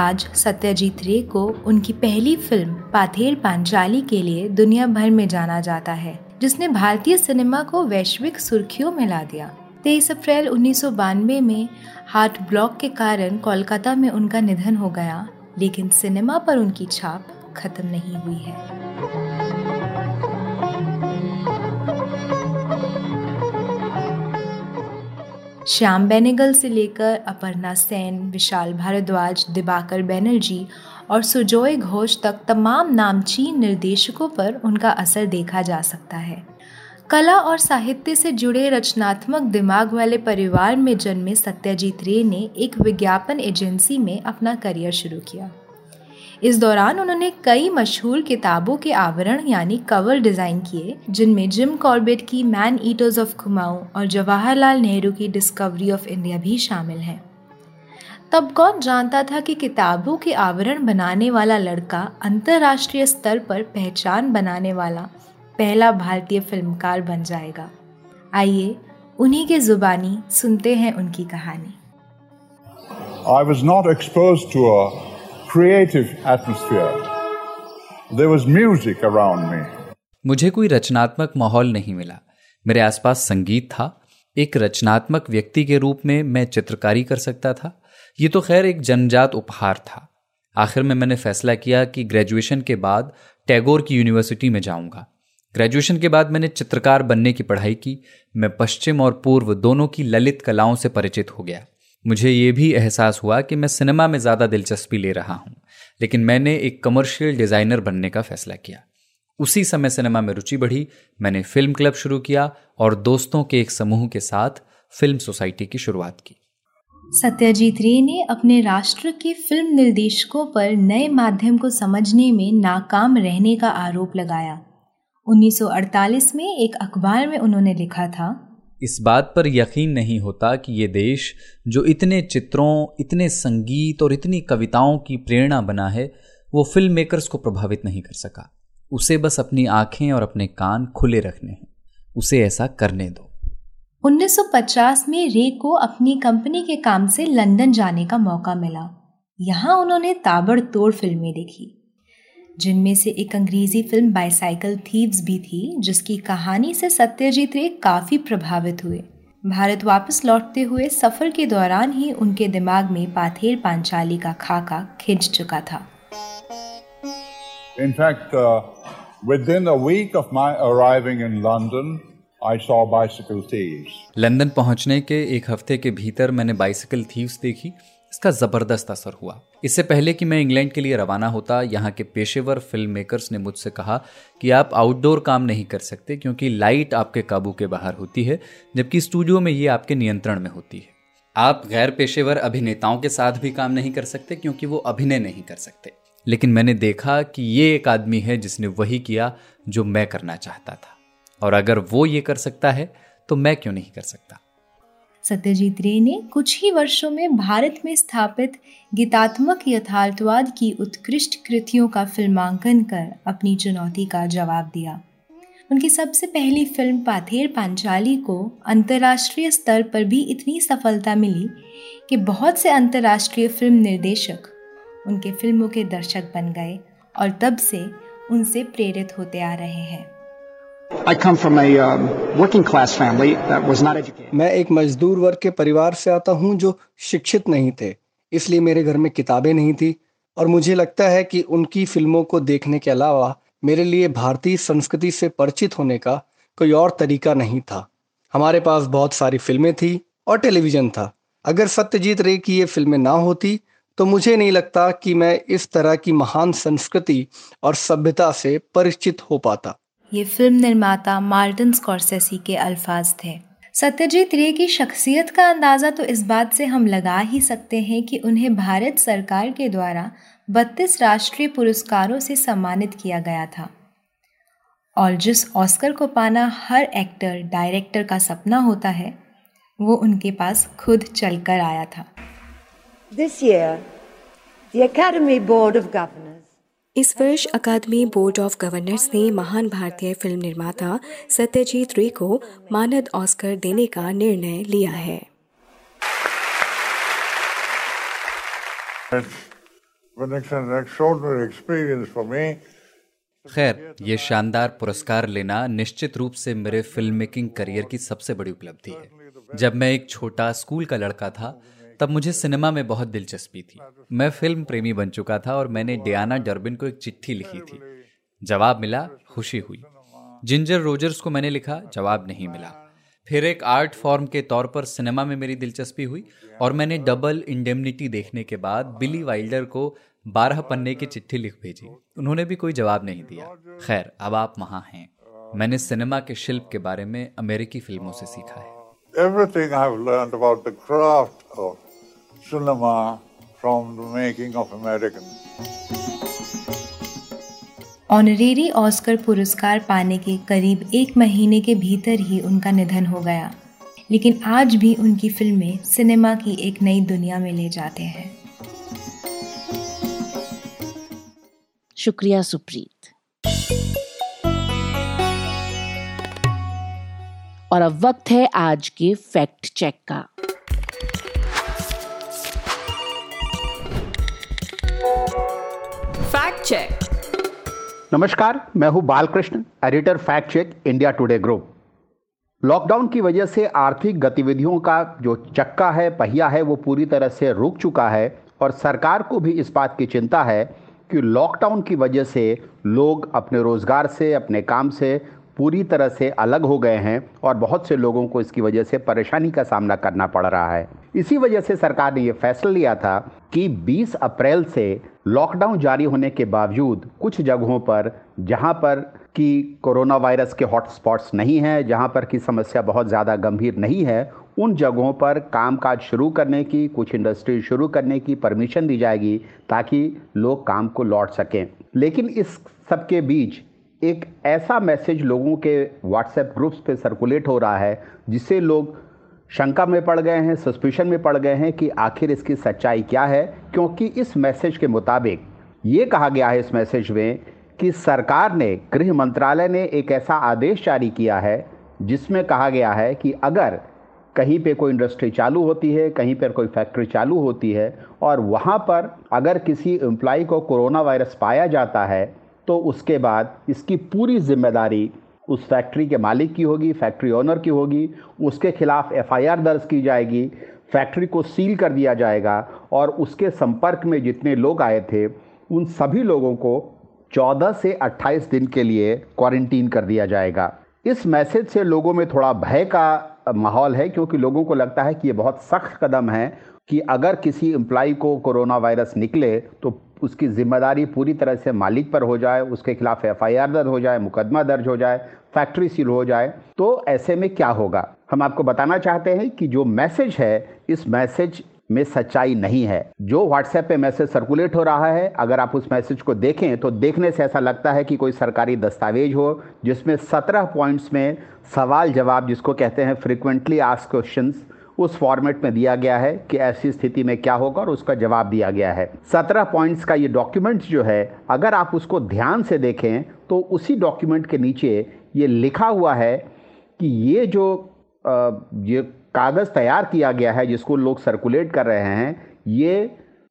आज सत्यजीत रे को उनकी पहली फिल्म पाथेर पांचाली के लिए दुनिया भर में जाना जाता है, जिसने भारतीय सिनेमा को वैश्विक सुर्खियों में ला दिया। तेईस अप्रैल उन्नीस सौ बानवे में हार्ट ब्लॉक के कारण कोलकाता में उनका निधन हो गया, लेकिन सिनेमा पर उनकी छाप खत्म नहीं हुई है। श्याम बेनेगल से लेकर अपर्णा सेन, विशाल भारद्वाज, दिबाकर बैनर्जी और सुजॉय घोष तक तमाम नामचीन निर्देशकों पर उनका असर देखा जा सकता है। कला और साहित्य से जुड़े रचनात्मक दिमाग वाले परिवार में जन्मे सत्यजीत रे ने एक विज्ञापन एजेंसी में अपना करियर शुरू किया। इस दौरान उन्होंने कई मशहूर किताबों के आवरण यानी कवर डिज़ाइन किए, जिनमें जिम कॉर्बेट की मैन ईटर्स ऑफ कुमाऊं और जवाहरलाल नेहरू की डिस्कवरी ऑफ इंडिया भी शामिल हैं। तब कौन जानता था कि किताबों के आवरण बनाने वाला लड़का अंतर्राष्ट्रीय स्तर पर पहचान बनाने वाला पहला भारतीय फिल्मकार बन जाएगा। आइए उन्हीं के जुबानी सुनते हैं उनकी कहानी। I was not exposed to a creative atmosphere. There was music around me. मुझे कोई रचनात्मक माहौल नहीं मिला। मेरे आसपास संगीत था। एक रचनात्मक व्यक्ति के रूप में मैं चित्रकारी कर सकता था। ये तो खैर एक जन्मजात उपहार था। आखिर में मैंने फैसला किया कि ग्रेजुएशन के बाद टैगोर की यूनिवर्सिटी में जाऊंगा। ग्रेजुएशन के बाद मैंने चित्रकार बनने की पढ़ाई की। मैं पश्चिम और पूर्व दोनों की ललित कलाओं से परिचित हो गया। मुझे ये भी एहसास हुआ कि मैं सिनेमा में ज़्यादा दिलचस्पी ले रहा हूँ, लेकिन मैंने एक कमर्शियल डिज़ाइनर बनने का फैसला किया। उसी समय सिनेमा में रुचि बढ़ी। मैंने फिल्म क्लब शुरू किया और दोस्तों के एक समूह के साथ फिल्म सोसाइटी की शुरुआत की। सत्यजीत रे ने अपने राष्ट्र के फिल्म निर्देशकों पर नए माध्यम को समझने में नाकाम रहने का आरोप लगाया। उन्नीस सौ अड़तालीस में एक अखबार में उन्होंने लिखा था, इस बात पर यकीन नहीं होता कि ये देश जो इतने चित्रों, इतने संगीत और इतनी कविताओं की प्रेरणा बना है, वो फिल्म मेकर्स को प्रभावित नहीं कर सका। उसे बस अपनी आंखें और अपने कान खुले रखने हैं। उसे ऐसा करने दो। उन्नीस सौ पचास में रे को अपनी कंपनी के काम से लंदन जाने का मौका मिला। यहाँ उन्होंने ताबड़तोड़ फिल्में देखी, जिनमें से एक अंग्रेजी फिल्म बाइसाइकिल थीव्स भी थी, जिसकी कहानी से सत्यजीत रे काफ़ी प्रभावित हुए। भारत वापस लौटते हुए सफ़र के दौरान ही उनके दिमाग में पाथेर पांचाली का खाका खिंच चुका था। In fact, uh, within a week of my arriving in London, I saw Bicycle Thieves. London पहुंचने के एक हफ्ते के भीतर मैंने बाइसाइकिल थीव्स देखी। इसका ज़बरदस्त असर हुआ। इससे पहले कि मैं इंग्लैंड के लिए रवाना होता, यहाँ के पेशेवर फिल्म मेकर्स ने मुझसे कहा कि आप आउटडोर काम नहीं कर सकते, क्योंकि लाइट आपके काबू के बाहर होती है, जबकि स्टूडियो में ये आपके नियंत्रण में होती है। आप गैर पेशेवर अभिनेताओं के साथ भी काम नहीं कर सकते, क्योंकि वो अभिनय नहीं कर सकते। लेकिन मैंने देखा कि ये एक आदमी है जिसने वही किया जो मैं करना चाहता था, और अगर वो ये कर सकता है तो मैं क्यों नहीं कर सकता। सत्यजीत रे ने कुछ ही वर्षों में भारत में स्थापित गीतात्मक यथार्थवाद की उत्कृष्ट कृतियों का फिल्मांकन कर अपनी चुनौती का जवाब दिया। उनकी सबसे पहली फिल्म पाथेर पांचाली को अंतर्राष्ट्रीय स्तर पर भी इतनी सफलता मिली कि बहुत से अंतर्राष्ट्रीय फिल्म निर्देशक उनके फिल्मों के दर्शक बन गए और तब से उनसे प्रेरित होते आ रहे हैं। I come from a um, working class family that was not educated. मैं एक मजदूर वर्ग के परिवार से आता हूं जो शिक्षित नहीं थे, इसलिए मेरे घर में किताबें नहीं थी और मुझे लगता है कि उनकी फिल्मों को देखने के अलावा मेरे लिए भारतीय संस्कृति से परिचित होने का कोई और तरीका नहीं था। हमारे पास बहुत सारी फिल्में थी और टेलीविजन था। अगर सत्यजीत रे की ये फिल्में ना होती तो मुझे नहीं लगता कि मैं इस तरह की महान संस्कृति और सभ्यता से परिचित हो पाता। ये फिल्म निर्माता मार्टिन स्कॉर्सेसी के अल्फाज थे। सत्यजीत रे की शख्सियत का अंदाज़ा तो इस बात से हम लगा ही सकते हैं कि उन्हें भारत सरकार के द्वारा बत्तीस राष्ट्रीय पुरस्कारों से सम्मानित किया गया था, और जिस ऑस्कर को पाना हर एक्टर, डायरेक्टर का सपना होता है, वो उनके पास खुद चलकर आया था। This year, The Academy Board of Governors. इस वर्ष अकादमी बोर्ड ऑफ गवर्नर्स ने महान भारतीय फिल्म निर्माता सत्यजीत रे को मानद ऑस्कर देने का निर्णय लिया है. खैर, ये शानदार पुरस्कार लेना निश्चित रूप से मेरे फिल्म मेकिंग करियर की सबसे बड़ी उपलब्धि है. जब मैं एक छोटा स्कूल का लड़का था तब मुझे सिनेमा में बहुत दिलचस्पी थी. मैं फिल्म प्रेमी बन चुका था और मैंने डियाना डर्बिन को एक चिट्ठी लिखी थी. जवाब मिला, खुशी हुई. जिंजर रोजर्स को मैंने लिखा, जवाब नहीं मिला. फिर एक आर्ट फॉर्म के तौर पर सिनेमा में मेरी दिलचस्पी हुई और मैंने डबल इंडेमनिटी देखने के बाद बिली वाइल्डर को बारह पन्ने की चिट्ठी लिख भेजी. उन्होंने भी कोई जवाब नहीं दिया. खैर, अब आप वहाँ हैं. मैंने सिनेमा के शिल्प के बारे में अमेरिकी फिल्मों से सीखा है. Cinema from the making of American. Honorary Oscar पुरस्कार पाने के करीब एक महीने के भीतर ही उनका निधन हो गया, लेकिन आज भी उनकी फिल्में सिनेमा की एक नई दुनिया में ले जाते हैं. शुक्रिया सुप्रीत. और अब वक्त है आज के फैक्ट चेक का. चेक. नमस्कार, मैं हूं Balkrishna, editor fact check India today group. Lockdown की वजह से आर्थिक गतिविधियों का जो चक्का है, पहिया है, वो पूरी तरह से रुक चुका है और सरकार को भी इस बात की चिंता है कि लॉकडाउन की वजह से लोग अपने रोजगार से, अपने काम से पूरी तरह से अलग हो गए हैं और बहुत से लोगों को इसकी वजह से परेशानी का सामना करना पड़ रहा है. इसी वजह से सरकार ने ये फैसला लिया था कि बीस अप्रैल से लॉकडाउन जारी होने के बावजूद कुछ जगहों पर, जहां पर कि कोरोना वायरस के हॉटस्पॉट्स नहीं हैं, जहां पर कि समस्या बहुत ज़्यादा गंभीर नहीं है, उन जगहों पर कामकाज शुरू करने की, कुछ इंडस्ट्री शुरू करने की परमिशन दी जाएगी ताकि लोग काम को लौट सकें. लेकिन इस सब के बीच एक ऐसा मैसेज लोगों के व्हाट्सएप ग्रुप्स पे सर्कुलेट हो रहा है जिससे लोग शंका में पड़ गए हैं, सस्पिशन में पड़ गए हैं कि आखिर इसकी सच्चाई क्या है. क्योंकि इस मैसेज के मुताबिक ये कहा गया है इस मैसेज में कि सरकार ने, गृह मंत्रालय ने एक ऐसा आदेश जारी किया है जिसमें कहा गया है कि अगर कहीं पे कोई इंडस्ट्री चालू होती है, कहीं पर कोई फैक्ट्री चालू होती है और वहाँ पर अगर किसी एम्प्लॉई को कोरोना वायरस पाया जाता है तो उसके बाद इसकी पूरी जिम्मेदारी उस फैक्ट्री के मालिक की होगी, फैक्ट्री ओनर की होगी. उसके खिलाफ एफ आई आर दर्ज की जाएगी, फैक्ट्री को सील कर दिया जाएगा और उसके संपर्क में जितने लोग आए थे उन सभी लोगों को चौदह से अट्ठाईस दिन के लिए क्वारंटीन कर दिया जाएगा. इस मैसेज से लोगों में थोड़ा भय का माहौल है क्योंकि लोगों को लगता है कि ये बहुत सख्त कदम है कि अगर किसी एम्प्लॉई को कोरोना वायरस निकले तो उसकी जिम्मेदारी पूरी तरह से मालिक पर हो जाए, उसके खिलाफ एफ आई आर दर्ज हो जाए, मुकदमा दर्ज हो जाए, फैक्ट्री सील हो जाए. तो ऐसे में क्या होगा? हम आपको बताना चाहते हैं कि जो मैसेज है, इस मैसेज में सच्चाई नहीं है. जो व्हाट्सएप पे मैसेज सर्कुलेट हो रहा है, अगर आप उस मैसेज को देखें तो देखने से ऐसा लगता है कि कोई सरकारी दस्तावेज हो जिसमें सत्रह पॉइंट्स में सवाल जवाब, जिसको कहते हैं फ्रीक्वेंटली आस्क्ड क्वेश्चंस, उस फॉर्मेट में दिया गया है कि ऐसी स्थिति में क्या होगा और उसका जवाब दिया गया है. सत्रह पॉइंट्स का ये डॉक्यूमेंट जो है, अगर आप उसको ध्यान से देखें तो उसी डॉक्यूमेंट के नीचे ये लिखा हुआ है कि ये जो आ, ये कागज़ तैयार किया गया है जिसको लोग सर्कुलेट कर रहे हैं, ये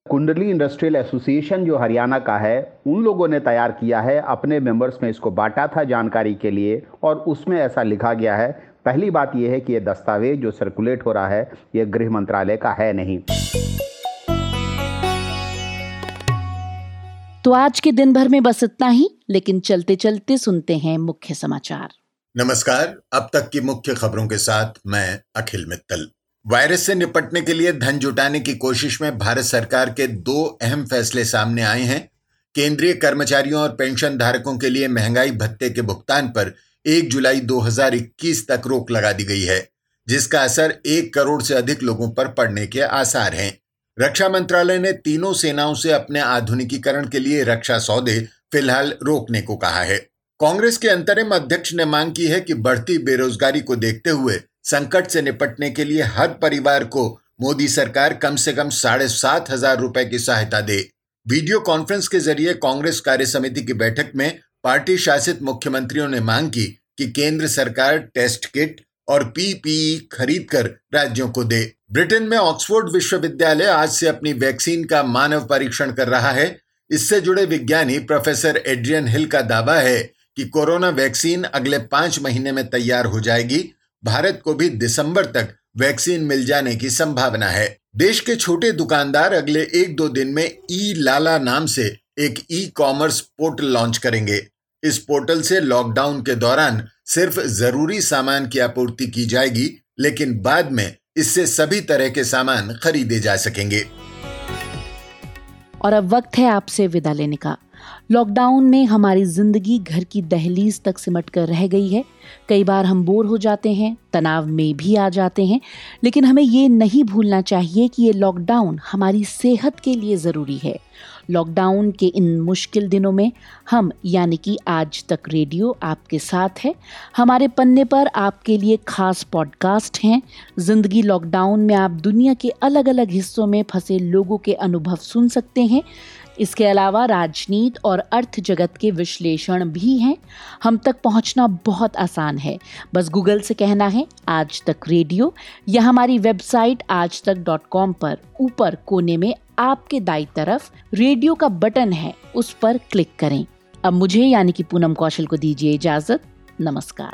कुंडली इंडस्ट्रियल एसोसिएशन जो हरियाणा का है, उन लोगों ने तैयार किया है, अपने मेंबर्स में इसको बांटा था जानकारी के लिए और उसमें ऐसा लिखा गया है. पहली बात यह है कि यह दस्तावेज जो सर्कुलेट हो रहा है यह गृह मंत्रालय का है नहीं. तो आज के दिन भर में बस इतना ही, लेकिन चलते चलते सुनते हैं मुख्य समाचार. नमस्कार, अब तक की मुख्य खबरों के साथ मैं अखिल मित्तल. वायरस से निपटने के लिए धन जुटाने की कोशिश में भारत सरकार के दो अहम फैसले सामने आए हैं. केंद्रीय कर्मचारियों और पेंशन धारकों के लिए महंगाई भत्ते के भुगतान पर एक जुलाई दो हज़ार इक्कीस तक रोक लगा दी गई है, जिसका असर एक करोड़ से अधिक लोगों पर पड़ने के आसार हैं. रक्षा मंत्रालय ने तीनों सेनाओं से अपने आधुनिकीकरण के लिए रक्षा सौदे फिलहाल रोकने को कहा है. कांग्रेस के अंतरिम अध्यक्ष ने मांग की है कि बढ़ती बेरोजगारी को देखते हुए संकट से निपटने के लिए हर परिवार को मोदी सरकार कम से कम साढ़े सात हजार रुपए की सहायता दे. वीडियो कॉन्फ्रेंस के जरिए कांग्रेस कार्य समिति की बैठक में पार्टी शासित मुख्यमंत्रियों ने मांग की कि केंद्र सरकार टेस्ट किट और पीपीई खरीदकर राज्यों को दे। ब्रिटेन में ऑक्सफोर्ड विश्वविद्यालय आज से अपनी वैक्सीन का मानव परीक्षण कर रहा है। इससे जुड़े विज्ञानी प्रोफेसर एड्रियन हिल का दावा है कि कोरोना वैक्सीन अगले पांच महीने में तैयार हो जाएगी। भारत को भी दिसंबर तक वैक्सीन मिल जाने की संभावना है। देश के छोटे दुकानदार अगले एक दो दिन में ई-लाला नाम से एक ई कॉमर्स पोर्टल लॉन्च करेंगे। इस पोर्टल से लॉकडाउन के दौरान सिर्फ जरूरी सामान की आपूर्ति की जाएगी, लेकिन बाद में इससे सभी तरह के सामान खरीदे जा सकेंगे। और अब वक्त है आपसे विदा लेने का। लॉकडाउन में हमारी जिंदगी घर की दहलीज तक सिमट कर रह गई है। कई बार हम बोर हो जाते हैं, तनाव में भी आ जाते हैं, लेकिन हमें ये नहीं भूलना चाहिए कि ये लॉकडाउन हमारी सेहत के लिए ज़रूरी है। लॉकडाउन के इन मुश्किल दिनों में हम यानी कि आज तक रेडियो आपके साथ है। हमारे पन्ने पर आपके लिए खास पॉडकास्ट हैं। जिंदगी लॉकडाउन में आप दुनिया के अलग अलग हिस्सों में फंसे लोगों के अनुभव सुन सकते हैं। इसके अलावा राजनीति और अर्थ जगत के विश्लेषण भी हैं। हम तक पहुंचना बहुत आसान है, बस गूगल से कहना है आज तक रेडियो, या हमारी वेबसाइट आज तक डॉट कॉम पर ऊपर कोने में आपके दाईं तरफ रेडियो का बटन है, उस पर क्लिक करें। अब मुझे यानी कि पूनम कौशल को दीजिए इजाजत। नमस्कार।